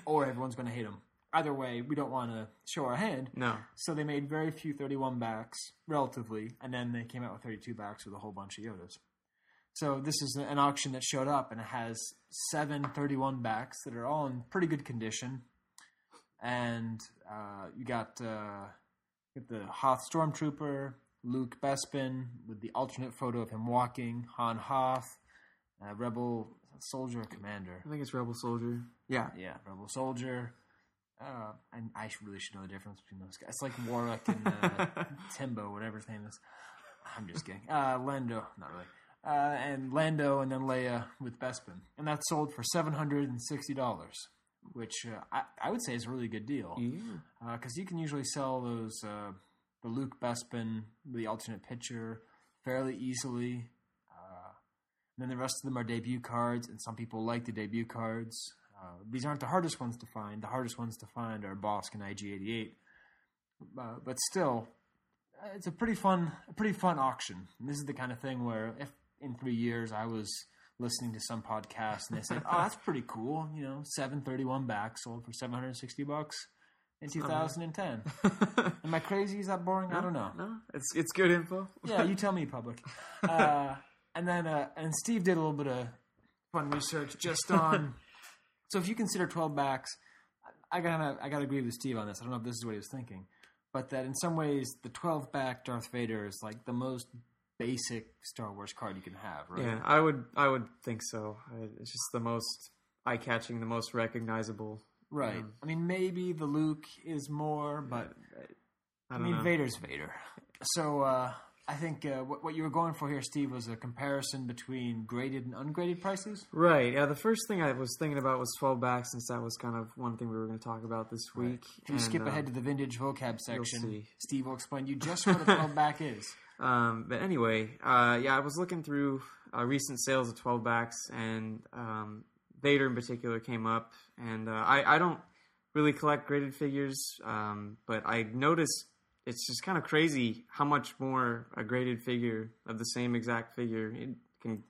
or everyone's going to hate him. Either way, we don't want to show our hand. No. So they made very few 31 backs, relatively, and then they came out with 32 backs with a whole bunch of Yodas. So this is an auction that showed up, and it has 7 31 backs that are all in pretty good condition. And you got the Hoth Stormtrooper, Luke Bespin with the alternate photo of him walking, Han Hoth, Rebel Soldier or Commander. I think it's Rebel Soldier. Yeah. Yeah, Rebel Soldier. And I really should know the difference between those guys. It's like Warwick and Timbo, whatever his name is. I'm just kidding. Lando, not really. And Lando and then Leia with Bespin. And that sold for $760, which I would say is a really good deal. Because you can usually sell those the Luke Bespin, the alternate picture, fairly easily. And then the rest of them are debut cards, and some people like the debut cards. These aren't the hardest ones to find. The hardest ones to find are Bosk and IG-88. But still, it's a pretty fun auction. And this is the kind of thing where if in 3 years I was listening to some podcast and they said, "Oh, that's pretty cool," 731 back sold for $760 in 2010. Am I crazy? Is that boring? No, I don't know. No, it's good info. Yeah, you tell me, public. And then and Steve did a little bit of fun research just on. So if you consider 12 backs, I gotta agree with Steve on this. I don't know if this is what he was thinking. But that in some ways, the 12-back Darth Vader is like the most basic Star Wars card you can have, right? Yeah, I would think so. It's just the most eye-catching, the most recognizable. Right. I mean, maybe the Luke is more, but I mean, Vader's Vader. So I think what you were going for here, Steve, was a comparison between graded and ungraded prices. Right. Yeah, the first thing I was thinking about was 12-back, since that was kind of one thing we were going to talk about this week. Right. If you skip ahead to the vintage vocab section, you'll see. Steve will explain you just what a 12-back is. But anyway, I was looking through recent sales of 12-backs, and Vader in particular came up. And I don't really collect graded figures, but I noticed it's just kind of crazy how much more a graded figure of the same exact figure it can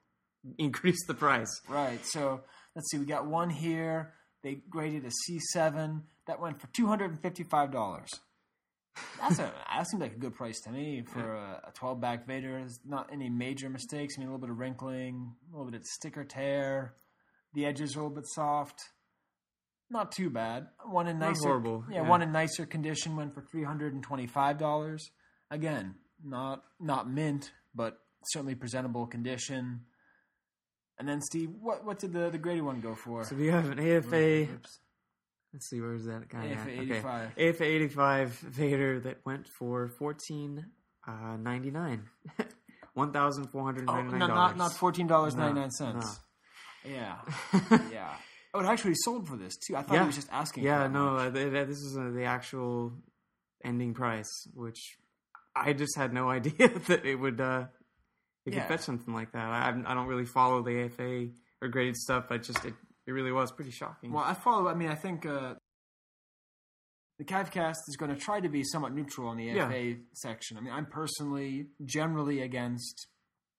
increase the price. Right. So let's see. We got one here. They graded a C7 that went for $255. That seemed like a good price to me for a 12-back Vader. There's not any major mistakes. I mean, a little bit of wrinkling, a little bit of sticker tear. The edges are a little bit soft. Not too bad. One in nicer condition went for $325. Again, not mint, but certainly presentable condition. And then, Steve, what did the graded one go for? So we have an AFA. Oops. Let's see, where's that guy? AFA 85. Okay. AFA 85 Vader that went for $1,499. $1,499. Oh, not $14.99. No. Yeah. Yeah. Oh, it actually sold for this too. I thought he was just asking. Yeah, no, this is the actual ending price, which I just had no idea that it would could fetch something like that. I don't really follow the AFA or graded stuff. I just it really was pretty shocking. Well, I think the CavCast is going to try to be somewhat neutral on the AFA section. I mean, I'm personally generally against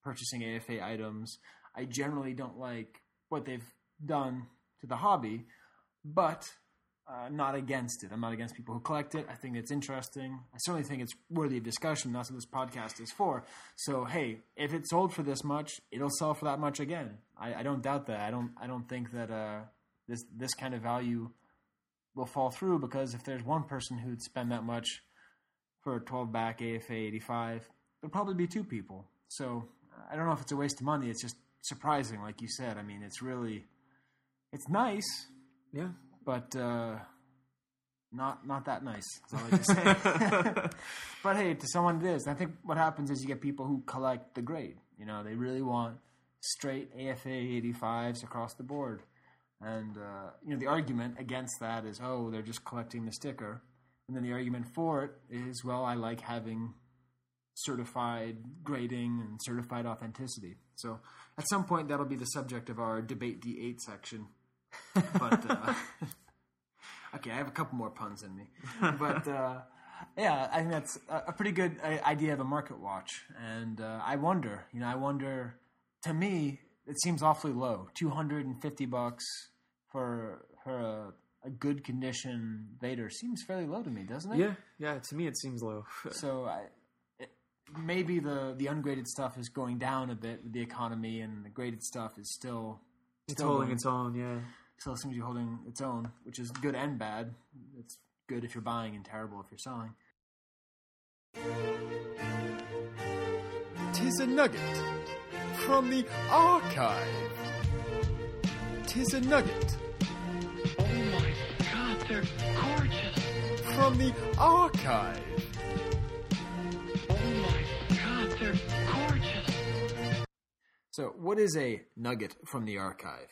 purchasing AFA items. I generally don't like what they've done to the hobby, but not against it. I'm not against people who collect it. I think it's interesting. I certainly think it's worthy of discussion. That's what this podcast is for. So, hey, if it sold for this much, it'll sell for that much again. I don't doubt that. I don't think that this kind of value will fall through, because if there's one person who'd spend that much for a 12-back AFA 85, it'll probably be two people. So I don't know if it's a waste of money. It's just surprising, like you said. I mean, it's really... It's nice, yeah, but not that nice. Is all I like to say. But hey, to someone it is. And I think what happens is you get people who collect the grade. They really want straight AFA 85s across the board, and the argument against that is, oh, they're just collecting the sticker, and then the argument for it is, well, I like having certified grading and certified authenticity. So at some point that'll be the subject of our Debate D8 section. But Okay, I have a couple more puns in me. But yeah, I think that's a pretty good idea of a market watch. And I wonder, to me, it seems awfully low. $250 for a good condition Vader seems fairly low to me, doesn't it? Yeah, to me it seems low. So maybe the ungraded stuff is going down a bit with the economy, and the graded stuff is still holding its own, yeah. Still seems to be holding its own, which is good and bad. It's good if you're buying and terrible if you're selling. Tis a nugget from the archive. Tis a nugget. They're gorgeous. From the archive. Oh my God, they're gorgeous. So, what is a nugget from the archive?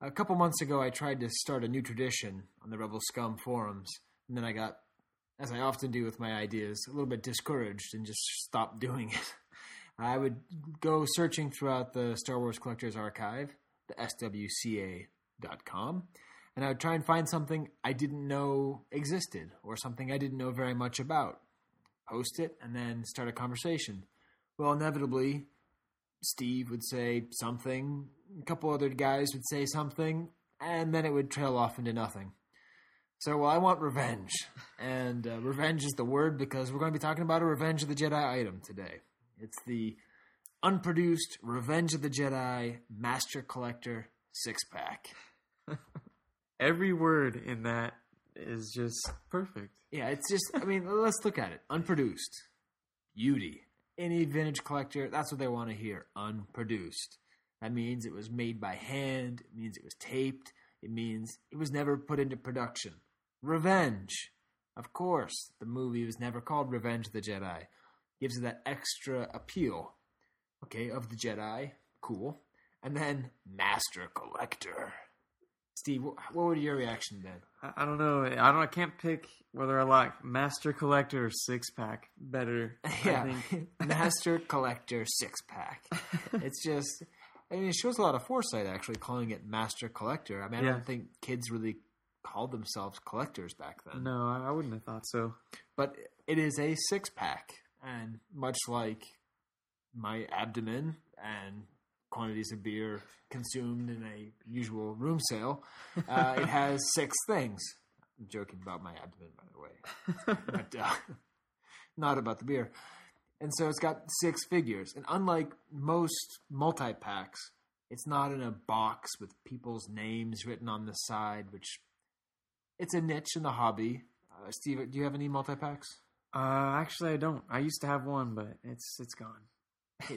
A couple months ago, I tried to start a new tradition on the Rebel Scum forums, and then I got, as I often do with my ideas, a little bit discouraged and just stopped doing it. I would go searching throughout the Star Wars Collectors Archive, the SWCA.com, and I would try and find something I didn't know existed or something I didn't know very much about, post it, and then start a conversation. Well, inevitably, Steve would say something, a couple other guys would say something, and then it would trail off into nothing. So, well, I want revenge. And revenge is the word, because we're going to be talking about a Revenge of the Jedi item today. It's the unproduced Revenge of the Jedi Master Collector 6-pack. Every word in that is just perfect. Yeah, it's just, I mean, let's look at it. Unproduced. Beauty. Any vintage collector, that's what they want to hear. Unproduced. That means it was made by hand. It means it was taped. It means it was never put into production. Revenge. Of course, the movie was never called Revenge of the Jedi. Gives it that extra appeal. Okay, of the Jedi. Cool. And then Master Collector. Steve, what would your reaction then? I don't know. I can't pick whether I like Master Collector or 6-pack better. Yeah, I think. Master Collector 6-pack. It's just, I mean, it shows a lot of foresight actually calling it Master Collector. I mean, I don't think kids really called themselves collectors back then. No, I wouldn't have thought so. But it is a 6-pack, and much like my abdomen and quantities of beer consumed in a usual room sale, it has 6 things. I'm joking about my abdomen, by the way, but not about the beer. And so it's got 6 figures. And unlike most multi-packs, it's not in a box with people's names written on the side, which it's a niche in the hobby. Steve, do you have any multi-packs? Actually, I don't. I used to have one, but it's gone.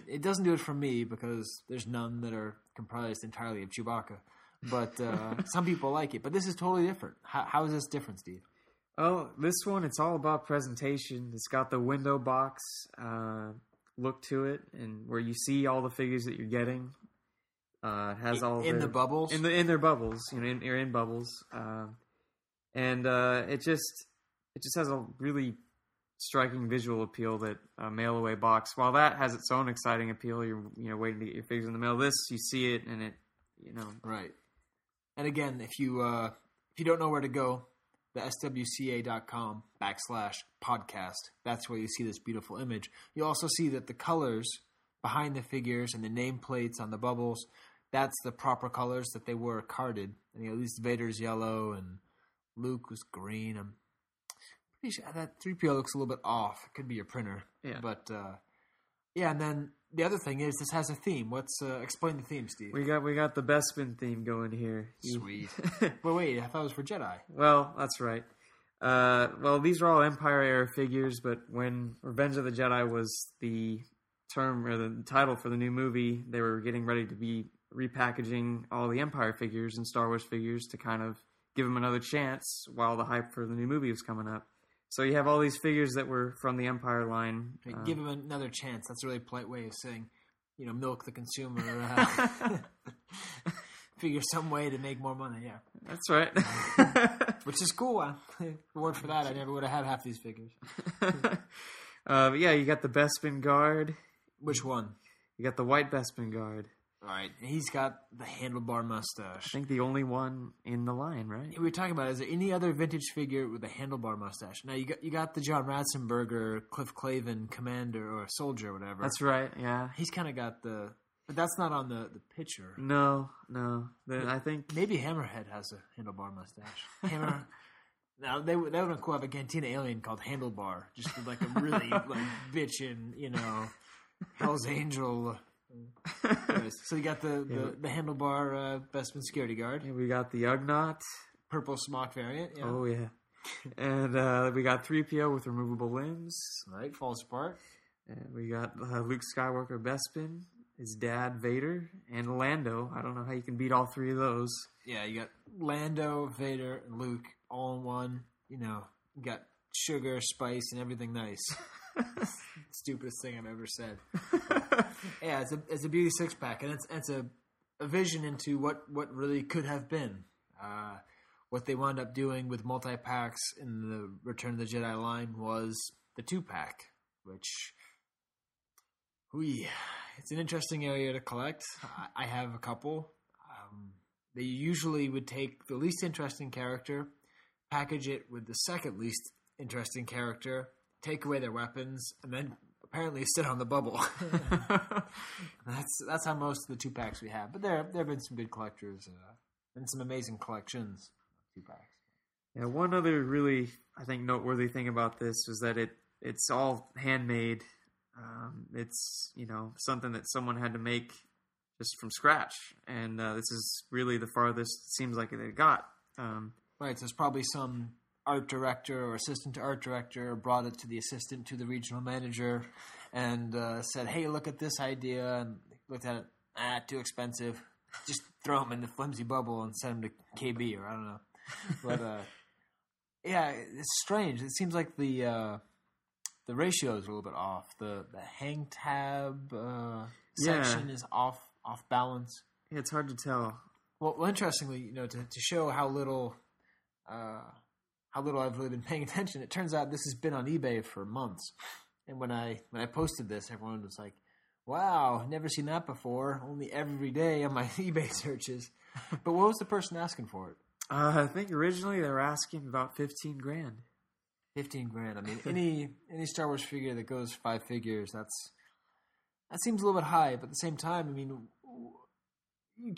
It doesn't do it for me because there's none that are comprised entirely of Chewbacca. But some people like it. But this is totally different. How is this different, Steve? Oh, this one, it's all about presentation. It's got the window box look to it, and where you see all the figures that you're getting. It has all in the bubbles? In their bubbles. You know, you're in bubbles. And it just has a really striking visual appeal that a mail away box, while that has its own exciting appeal, you're waiting to get your figures in the mail. This, you see it and it, right. And again, if you don't know where to go, the swca.com/podcast, that's where you see this beautiful image. You also see that the colors behind the figures and the nameplates on the bubbles, that's the proper colors that they were carded. And at least Vader's yellow and Luke was green. That 3PO looks a little bit off. It could be your printer. Yeah. But, and then the other thing is this has a theme. Let's explain the theme, Steve. We got the Bespin theme going here. Sweet. Well, wait, I thought it was for Jedi. Well, that's right. These are all Empire-era figures, but when Revenge of the Jedi was the term or the title for the new movie, they were getting ready to be repackaging all the Empire figures and Star Wars figures to kind of give them another chance while the hype for the new movie was coming up. So you have all these figures that were from the Empire line. Give them another chance. That's a really polite way of saying, milk the consumer. Figure some way to make more money, yeah. That's right. Which is cool. If it weren't for that, I never would have had half these figures. You got the Bespin Guard. Which one? You got the white Bespin Guard. All right, he's got the handlebar mustache. I think the only one in the line, right? We were talking about, is there any other vintage figure with a handlebar mustache? Now, you got the John Ratzenberger, Cliff Clavin, commander or soldier or whatever. That's right, yeah. He's kind of got the... But that's not on the picture. No. I think... Maybe Hammerhead has a handlebar mustache. Now, they would have a Cantina alien called Handlebar. Just like a really bitchin', Hell's Angel... So you got the handlebar Bestman security guard. Yeah, we got the Ugnaught. Purple smock variant. Yeah. Oh, yeah. And we got 3PO with removable limbs. Right, falls apart. And we got Luke Skywalker Bespin, his dad Vader, and Lando. I don't know how you can beat all three of those. Yeah, you got Lando, Vader, and Luke all in one. You got sugar, spice, and everything nice. Stupidest thing I've ever said. Yeah, it's a beauty six pack, and it's a vision into what really could have been, what they wound up doing with multi packs in the Return of the Jedi line was the 2-pack, which, it's an interesting area to collect. I have a couple. They usually would take the least interesting character, package it with the second least interesting character, take away their weapons, and then apparently sit on the bubble. That's how most of the 2-packs we have. But there have been some good collectors and some amazing collections of 2-packs. Yeah, one other really, I think, noteworthy thing about this was that it's all handmade. It's something that someone had to make just from scratch, and this is really the farthest it seems like they got. Right, so it's probably some art director or assistant to art director brought it to the assistant to the regional manager and said, hey, look at this idea, and looked at it, too expensive, just throw him in the flimsy bubble and send him to KB, or I don't know. But yeah, it's strange. It seems like the ratio is a little bit off. The hang tab section is off balance. Yeah, it's hard to tell. Well, interestingly, to show how little I've really been paying attention. It turns out this has been on eBay for months. And when I posted this, everyone was like, wow, never seen that before. Only every day on my eBay searches. But what was the person asking for it? I think originally they were asking about $15,000. $15,000. I mean, any Star Wars figure that goes 5 figures, that seems a little bit high. But at the same time, I mean, You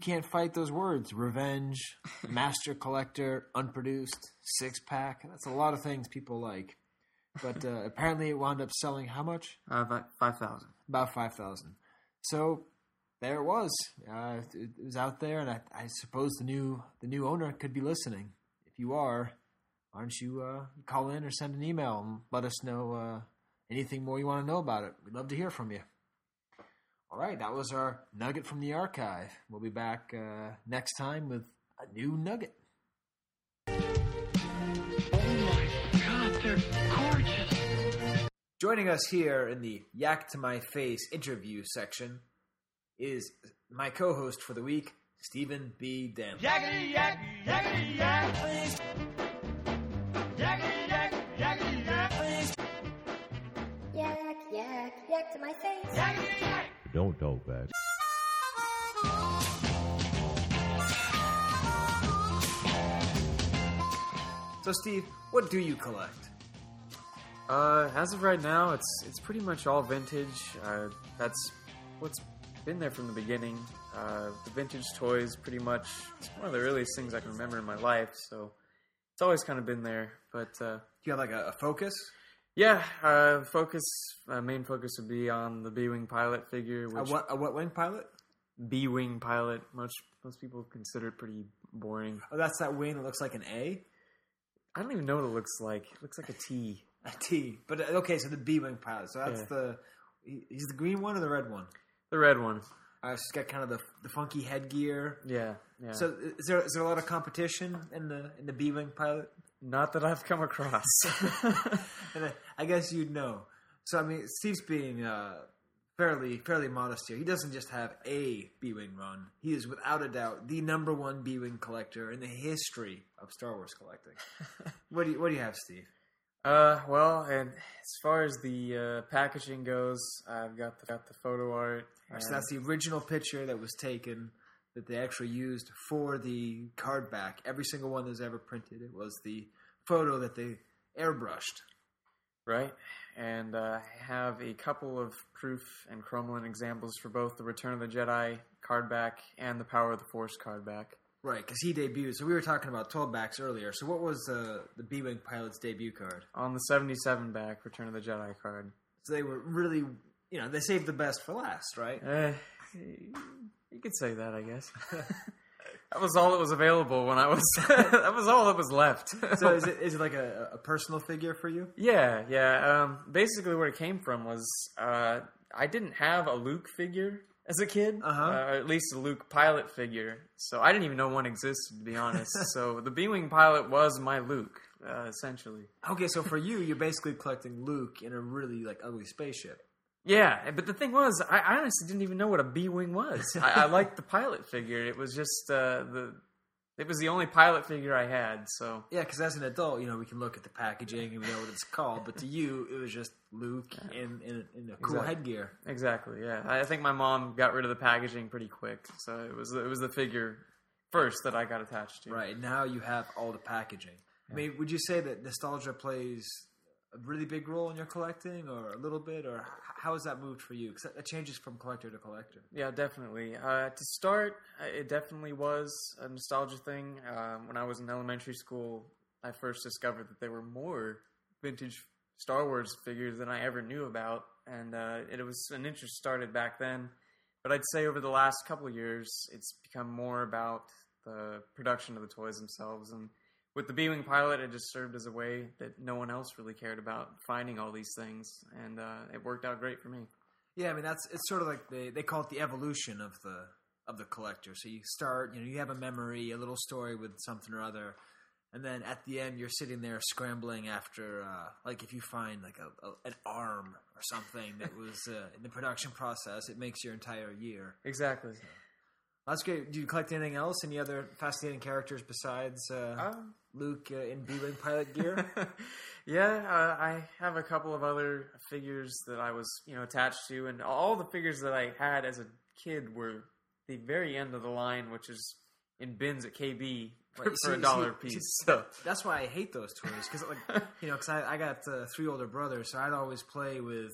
can't fight those words. Revenge, master collector, unproduced, 6-pack. That's a lot of things people like. But apparently it wound up selling how much? About 5,000. About 5,000. So there it was. It was out there, and I suppose the new owner could be listening. If you are, why don't you call in or send an email and let us know anything more you want to know about it. We'd love to hear from you. All right, that was our nugget from the archive. We'll be back next time with a new nugget. Oh my God, they're gorgeous! Joining us here in the Yak to My Face interview section is my co-host for the week, Stephen B. Dam. Yakety yak, yakety yak, please. Yakety yak, yakety yak, please. Yak, yak, yak to my face. Yakety yak. Don't talk back. So, Steve, what do you collect? As of right now, it's pretty much all vintage. That's what's been there from the beginning. The vintage toys, pretty much, it's one of the earliest things I can remember in my life. So, it's always kind of been there. But do you have like a focus? Yeah, main focus would be on the B-Wing pilot figure. Which a what wing pilot? B-Wing pilot. Most people consider it pretty boring. Oh, that's that wing that looks like an A? I don't even know what it looks like. It looks like a T. A T. But, okay, so the B-Wing pilot. So that's he's the green one or the red one? The red one. So he's got kind of the funky headgear. Yeah. So is there a lot of competition in the B-Wing pilot? Not that I've come across. And I guess you'd know. So, I mean, Steve's being fairly modest here. He doesn't just have a B-Wing run. He is, without a doubt, the number one B-Wing collector in the history of Star Wars collecting. What do you have, Steve? As far as the packaging goes, I've got the photo art. So that's the original picture that was taken that they actually used for the card back. Every single one that was ever printed, it was the photo that they airbrushed. Right, and I have a couple of proof and Crumlin examples for both the Return of the Jedi card back and the Power of the Force card back. Right, because he debuted. So we were talking about 12-backs earlier. So what was the B-Wing pilot's debut card? On the 77-back Return of the Jedi card. So they were really, they saved the best for last, right? You could say that, I guess. That was all that was available when I was... that was all that was left. So is it like a personal figure for you? Yeah. Basically where it came from was I didn't have a Luke figure as a kid, or at least a Luke pilot figure. So I didn't even know one existed, to be honest. So the B-Wing pilot was my Luke, essentially. Okay, so for you, you're basically collecting Luke in a really ugly spaceship. Yeah, but the thing was, I honestly didn't even know what a B-Wing was. I liked the pilot figure. It was just it was the only pilot figure I had, so... Yeah, because as an adult, we can look at the packaging and we know what it's called, but to you, it was just Luke in a cool headgear. Exactly, yeah. I think my mom got rid of the packaging pretty quick, so it was the figure first that I got attached to. Right, now you have all the packaging. Yeah. I mean, would you say that nostalgia plays... a really big role in your collecting, or a little bit, or how has that moved for you? Because that changes from collector to collector. Yeah, definitely. To start, it definitely was a nostalgia thing. When I was in elementary school, I first discovered that there were more vintage Star Wars figures than I ever knew about, and it was an interest started back then. But I'd say over the last couple of years, it's become more about the production of the toys themselves, and with the B-Wing pilot, it just served as a way that no one else really cared about finding all these things, and it worked out great for me. Yeah, I mean it's sort of like they call it the evolution of the collector. So you start, you have a memory, a little story with something or other, and then at the end you're sitting there scrambling after if you find an arm or something that was in the production process, it makes your entire year. Exactly. So. That's great. Do you collect anything else? Any other fascinating characters besides Luke in B-Wing pilot gear? Yeah, I have a couple of other figures that I was attached to, and all the figures that I had as a kid were the very end of the line, which is in bins at KB for $1 a piece. So that's why I hate those toys because I got three older brothers, so I'd always play with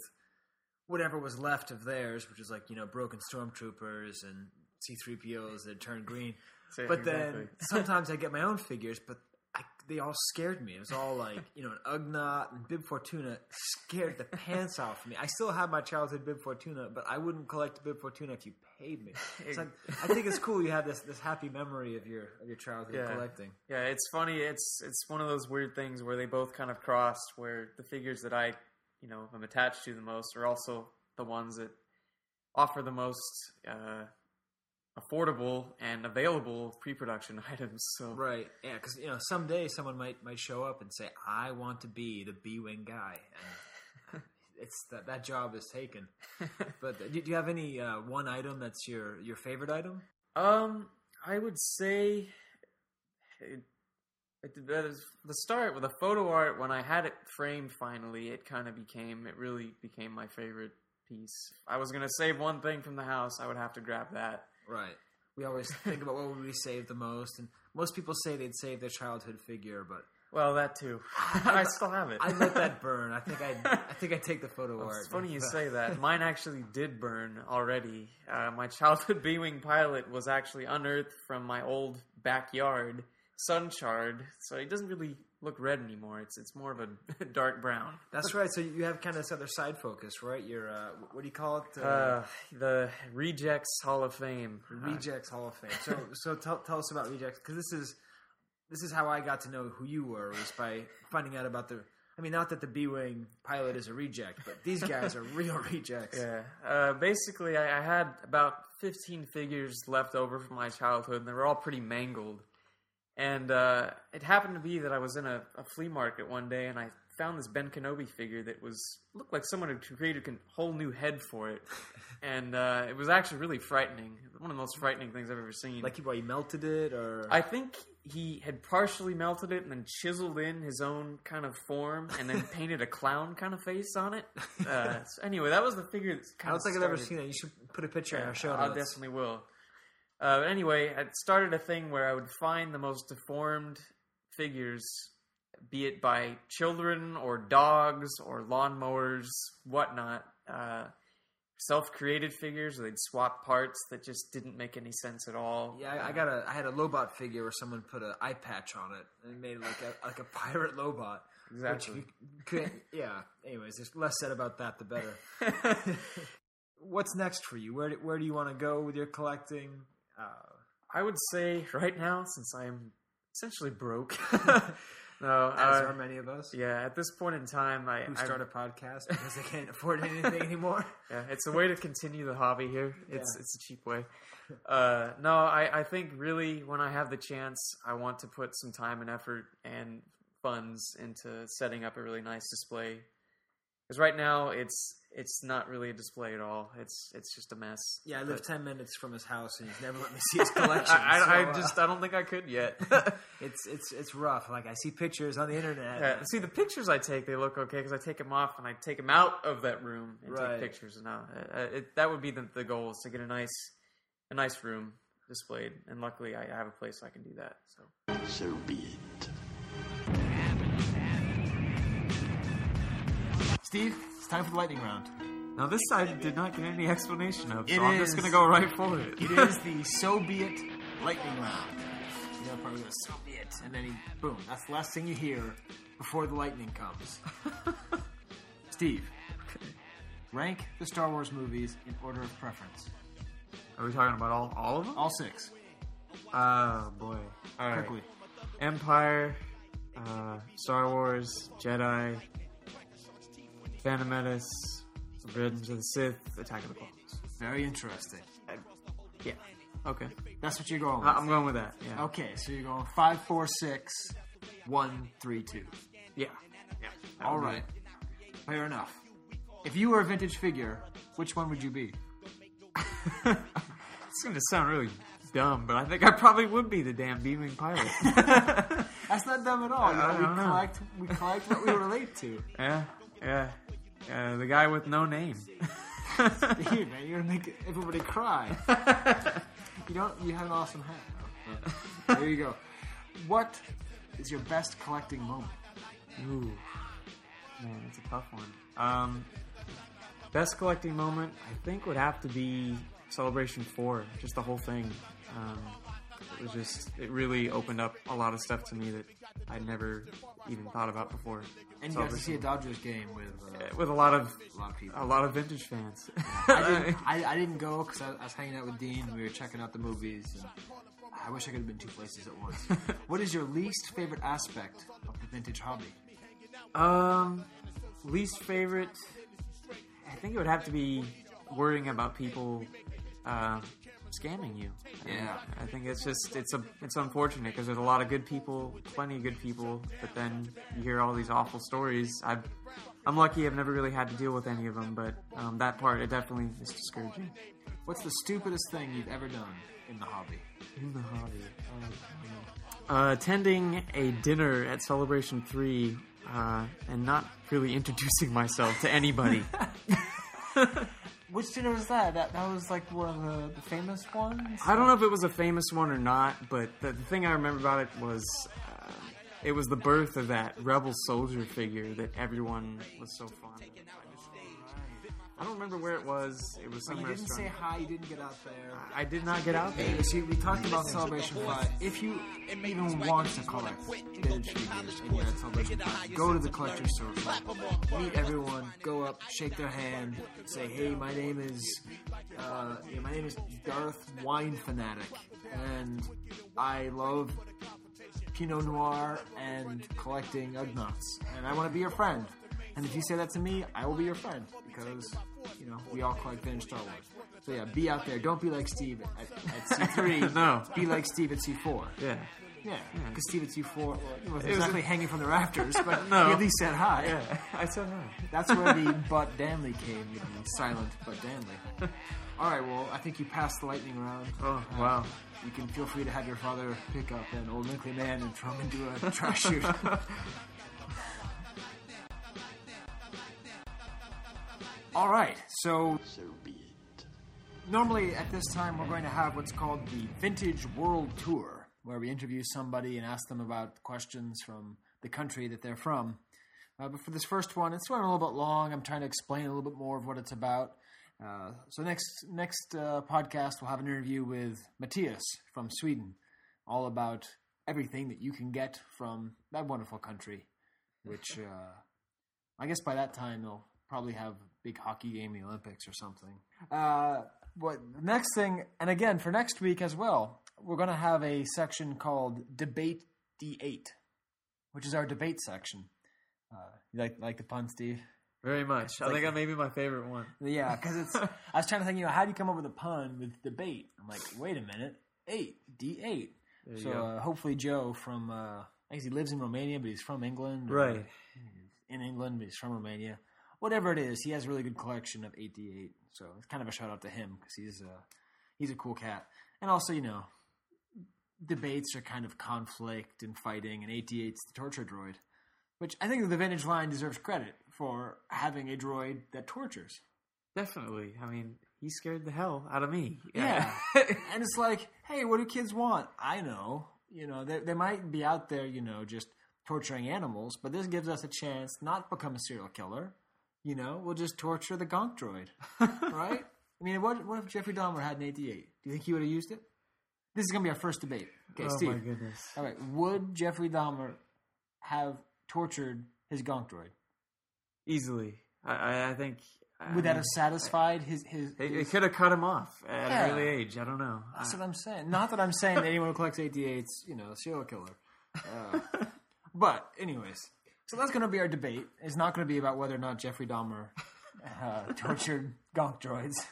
whatever was left of theirs, which is broken stormtroopers and C-3POs that turn green. Then sometimes I get my own figures, but they all scared me. It was all an Ugnaught and Bib Fortuna scared the pants off me. I still have my childhood Bib Fortuna, but I wouldn't collect Bib Fortuna if you paid me. So I think it's cool you have this happy memory of your childhood collecting. Yeah, it's funny. It's one of those weird things where they both kind of crossed, where the figures that I am attached to the most are also the ones that offer the most... affordable and available pre-production items. So. Right, yeah, because someday someone might show up and say, "I want to be the B-Wing guy," and it's that job is taken. But do you have any one item that's your favorite item? I would say the start with the photo art. When I had it framed finally, it really became my favorite piece. If I was gonna save one thing from the house, I would have to grab that. Right. We always think about what would we save the most, and most people say they'd save their childhood figure, but... Well, that too. I still have it. I'd let that burn. I think I'd take the photo art. It's funny you say that. Mine actually did burn already. My childhood B-Wing pilot was actually unearthed from my old backyard, sun-charred, so it doesn't really look red anymore. It's more of a dark brown. That's right. So you have kind of this other side focus, right? Your what do you call it? The Rejects Hall of Fame. Rejects Hall of Fame. So tell us about Rejects, because this is how I got to know who you were, was by finding out about the. I mean, not that the B-Wing pilot is a reject, but these guys are real rejects. Yeah. Basically, I had about 15 figures left over from my childhood, and they were all pretty mangled. And it happened to be that I was in a flea market one day, and I found this Ben Kenobi figure that looked like someone had created a whole new head for it. And it was actually really frightening. One of the most frightening things I've ever seen. Like he melted it, or... I think he had partially melted it and then chiseled in his own kind of form and then painted a clown kind of face on it. So anyway, that was the figure that's kind of I don't think I've ever seen it. You should put a picture in our show notes. I definitely will. But anyway, it started a thing where I would find the most deformed figures, be it by children or dogs or lawnmowers, whatnot, self-created figures, or they'd swap parts that just didn't make any sense at all. Yeah, I had a Lobot figure where someone put an eye patch on it and made like a pirate Lobot. Exactly. Which you couldn't, yeah. Anyways, there's less said about that, the better. What's next for you? Where do you want to go with your collecting? I would say right now, since I'm essentially broke. No, as are many of us. Yeah, at this point in time, I start a podcast because I can't afford anything anymore. Yeah, it's a way to continue the hobby here. It's a cheap way. No, I think really when I have the chance, I want to put some time and effort and funds into setting up a really nice display. Because right now it's not really a display at all. It's just a mess. Yeah, I live 10 minutes from his house, and he's never let me see his collection. I don't think I could yet. It's rough. Like I see pictures on the internet. Yeah, see the pictures I take, they look okay because I take them off and I take them out of that room and take pictures. And now that would be the goal, is to get a nice room displayed. And luckily, I have a place I can do that. So be it. Steve, it's time for the lightning round. Now, this I did not get any explanation of, so I'm just going to go right for it. It is the So Be It lightning round. You know, probably goes, so be it, and then boom. That's the last thing you hear before the lightning comes. Steve, rank the Star Wars movies in order of preference. Are we talking about all of them? All six. Oh, boy. All right. Quickly. Empire, Star Wars, Jedi, Phantom Menace, Revenge of the Sith, Attack of the Clones. Very interesting. Yeah. Okay. That's what you're going with. I'm going with that. Yeah. Okay, so you're going 5, 4, 6, 1, 3, 2. Yeah. Yeah. All right. Fair enough. If you were a vintage figure, which one would you be? It's going to sound really dumb, but I think I probably would be the damn beaming pilot. That's not dumb at all. We collect what we relate to. Yeah. Yeah. The guy with no name. Dude, man, you're gonna make everybody cry. You have an awesome hat. Though. There you go. What is your best collecting moment? Ooh, man, that's a tough one. Best collecting moment, I think, would have to be Celebration 4. Just the whole thing. It was it really opened up a lot of stuff to me that I never even thought about before. And you got to see a Dodgers game with a lot of people, a lot of vintage fans. I didn't go because I was hanging out with Dean. We were checking out the movies. And I wish I could have been two places at once. What is your least favorite aspect of the vintage hobby? Least favorite, I think it would have to be worrying about people scamming you. Yeah, I think it's just it's unfortunate because there's a lot of good people, plenty of good people, but then you hear all these awful stories. I'm lucky; I've never really had to deal with any of them, but that part, it definitely is discouraging. What's the stupidest thing you've ever done in the hobby? In the hobby, attending a dinner at Celebration 3 and not really introducing myself to anybody. Which dinner was that? That was like one of the famous ones? I don't know if it was a famous one or not, but the thing I remember about it was it was the birth of that rebel soldier figure that everyone was so fond of. I don't remember where it was. It was some restaurant. You didn't say hi. You didn't get out there. I did not get out there. See, we talked about Celebration 5. If you even want to collect vintage figures and you're at Celebration 5, go to the collector store. Meet everyone. Go up, shake their hand, say, "Hey, my name is Darth Wine Fanatic, and I love Pinot Noir and collecting Ugnaughts, and I want to be your friend. And if you say that to me, I will be your friend." Because, you know, we all collect vintage Star Wars. So yeah, be out there. Don't be like Steve at C3. No. Be like Steve at C4. Yeah. Yeah, because Steve at U4 wasn't exactly hanging from the rafters, but no. He at least said hi. Yeah, I said hi. That's where the But Danley came, you know, silent But Danley. All right, well, I think you passed the lightning round. Oh, wow. You can feel free to have your father pick up an old wrinkly man and throw him into a trash chute. All right, so be it. Normally at this time we're going to have what's called the Vintage World Tour, where we interview somebody and ask them about questions from the country that they're from. But for this first one, it's running a little bit long. I'm trying to explain a little bit more of what it's about. So next podcast, we'll have an interview with Matthias from Sweden, all about everything that you can get from that wonderful country, which I guess by that time they'll probably have a big hockey game in the Olympics or something. What next thing, and again, for next week as well, we're going to have a section called Debate D8, which is our debate section. You like the pun, Steve? Very much. I think that may be my favorite one. Yeah, because it's. I was trying to think, how do you come up with a pun with debate? I'm like, wait a minute, D8. So hopefully Joe from, I guess he lives in Romania, but he's from England. Right. In England, but he's from Romania. Whatever it is, he has a really good collection of 8D8. So it's kind of a shout out to him because he's a cool cat. And also, debates are kind of conflict and fighting, and 8D8's the torture droid. Which I think the Vintage Line deserves credit for having a droid that tortures. Definitely. I mean, he scared the hell out of me. Yeah. And it's like, hey, what do kids want? I know. They might be out there, just torturing animals, but this gives us a chance not to become a serial killer. We'll just torture the gonk droid. Right? I mean, what if Jeffrey Dahmer had an 8D8? Do you think he would have used it? This is going to be our first debate. Okay, Steve. Oh, my goodness. All right. Would Jeffrey Dahmer have tortured his gonk droid? Easily. I think... Would that have satisfied his... It could have cut him off at an early age. I don't know. That's what I'm saying. Not that I'm saying that anyone who collects 8D8's, a serial killer. But, anyways. So that's going to be our debate. It's not going to be about whether or not Jeffrey Dahmer tortured gonk droids.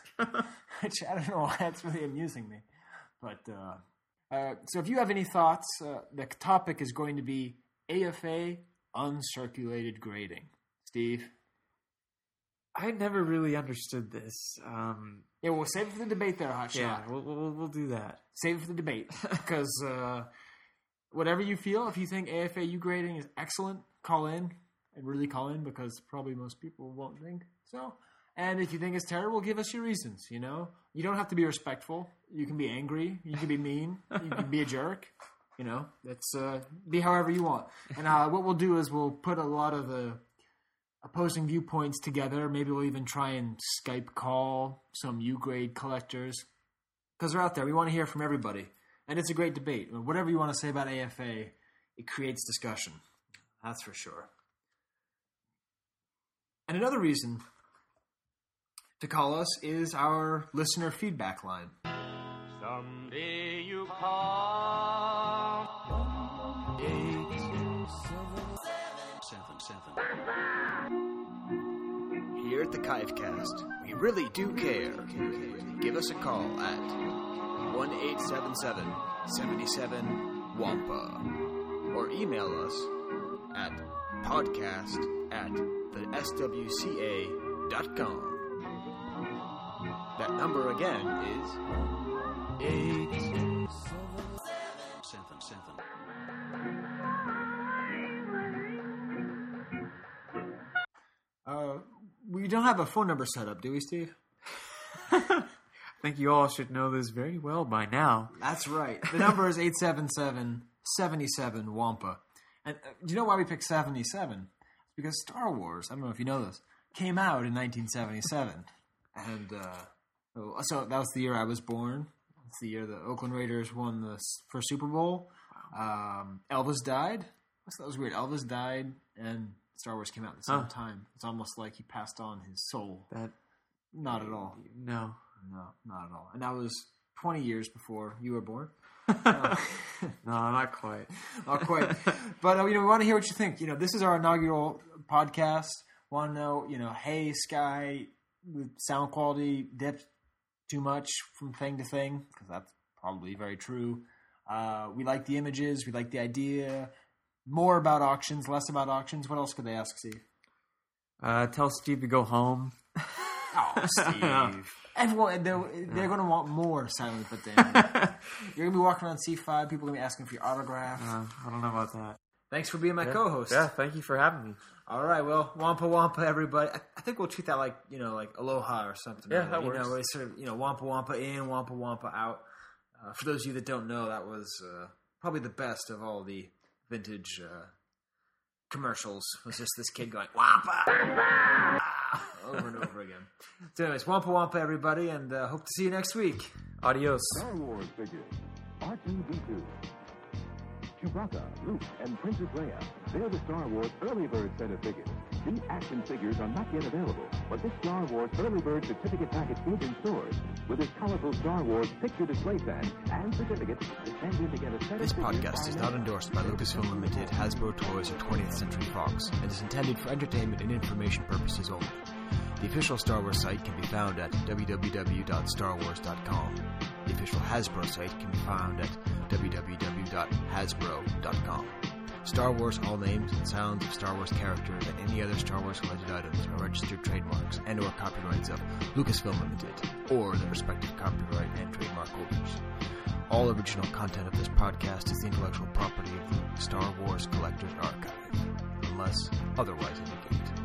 Which, I don't know why that's really amusing me. But, so if you have any thoughts, the topic is going to be AFA... uncirculated grading. Steve? I never really understood this. We'll save it for the debate there, Hotshot. Yeah, we'll do that. Save it for the debate. Because whatever you feel, if you think AFAU grading is excellent, call in. And really call in, because probably most people won't think so. And if you think it's terrible, give us your reasons, You don't have to be respectful. You can be angry. You can be mean. You can be a jerk. That's be however you want. And what we'll do is we'll put a lot of the opposing viewpoints together. Maybe we'll even try and Skype call some U-grade collectors because they're out there. We want to hear from everybody. And it's a great debate. Whatever you want to say about AFA, it creates discussion. That's for sure. And another reason to call us is our listener feedback line. Someday you call 87777. Here at the Kivecast, we really do care. Give us a call at 1-877-77-WAMPA or email us at podcast@theswca.com. That number again is 87777. We don't have a phone number set up, do we, Steve? I think you all should know this very well by now. That's right. The number is 877-77-WAMPA. And do you know why we picked 77? It's because Star Wars, I don't know if you know this, came out in 1977. And so that was the year I was born. It's the year the Oakland Raiders won the first Super Bowl. Wow. Elvis died. I thought it was weird. Elvis died and Star Wars came out at the same time. It's almost like he passed on his soul. Not at all. No, not at all. And that was 20 years before you were born. No, not quite. Not quite. But, we want to hear what you think. This is our inaugural podcast. Want to know, hey, Sky, sound quality dipped too much from thing to thing, because that's probably very true. We like the images. We like the idea. More about auctions, less about auctions. What else could they ask, Steve? Tell Steve to go home. Oh, Steve. Everyone, they're going to want more Silent But Damn. You're going to be walking around C5. People are going to be asking for your autograph. I don't know about that. Thanks for being my co-host. Yeah, thank you for having me. All right, well, Wampa Wampa, everybody. I think we'll treat that like, you know, like Aloha or something. Yeah, that works. You know, it's sort of, you know, Wampa Wampa in, Wampa Wampa out. For those of you that don't know, that was probably the best of all the vintage commercials. It was just this kid going, Wampa! Wampa! Over and over again. So anyways, Wampa Wampa, everybody, and hope to see you next week. Adios. Star Wars figures. R2-D2. Chewbacca, Luke, and Princess Leia. They're the Star Wars Early Bird set of figures. These action figures are not yet available, but this Star Wars Early Bird certificate package is in stores with its colorful Star Wars picture display stand and certificates that send in together. This podcast is not endorsed by Lucasfilm Limited, Hasbro Toys, or 20th Century Fox, and is intended for entertainment and information purposes only. The official Star Wars site can be found at www.starwars.com. The official Hasbro site can be found at www.hasbro.com. Star Wars, all names and sounds of Star Wars characters and any other Star Wars related items are registered trademarks and or copyrights of Lucasfilm Limited or the respective copyright and trademark holders. All original content of this podcast is the intellectual property of the Star Wars Collectors Archive, unless otherwise indicated.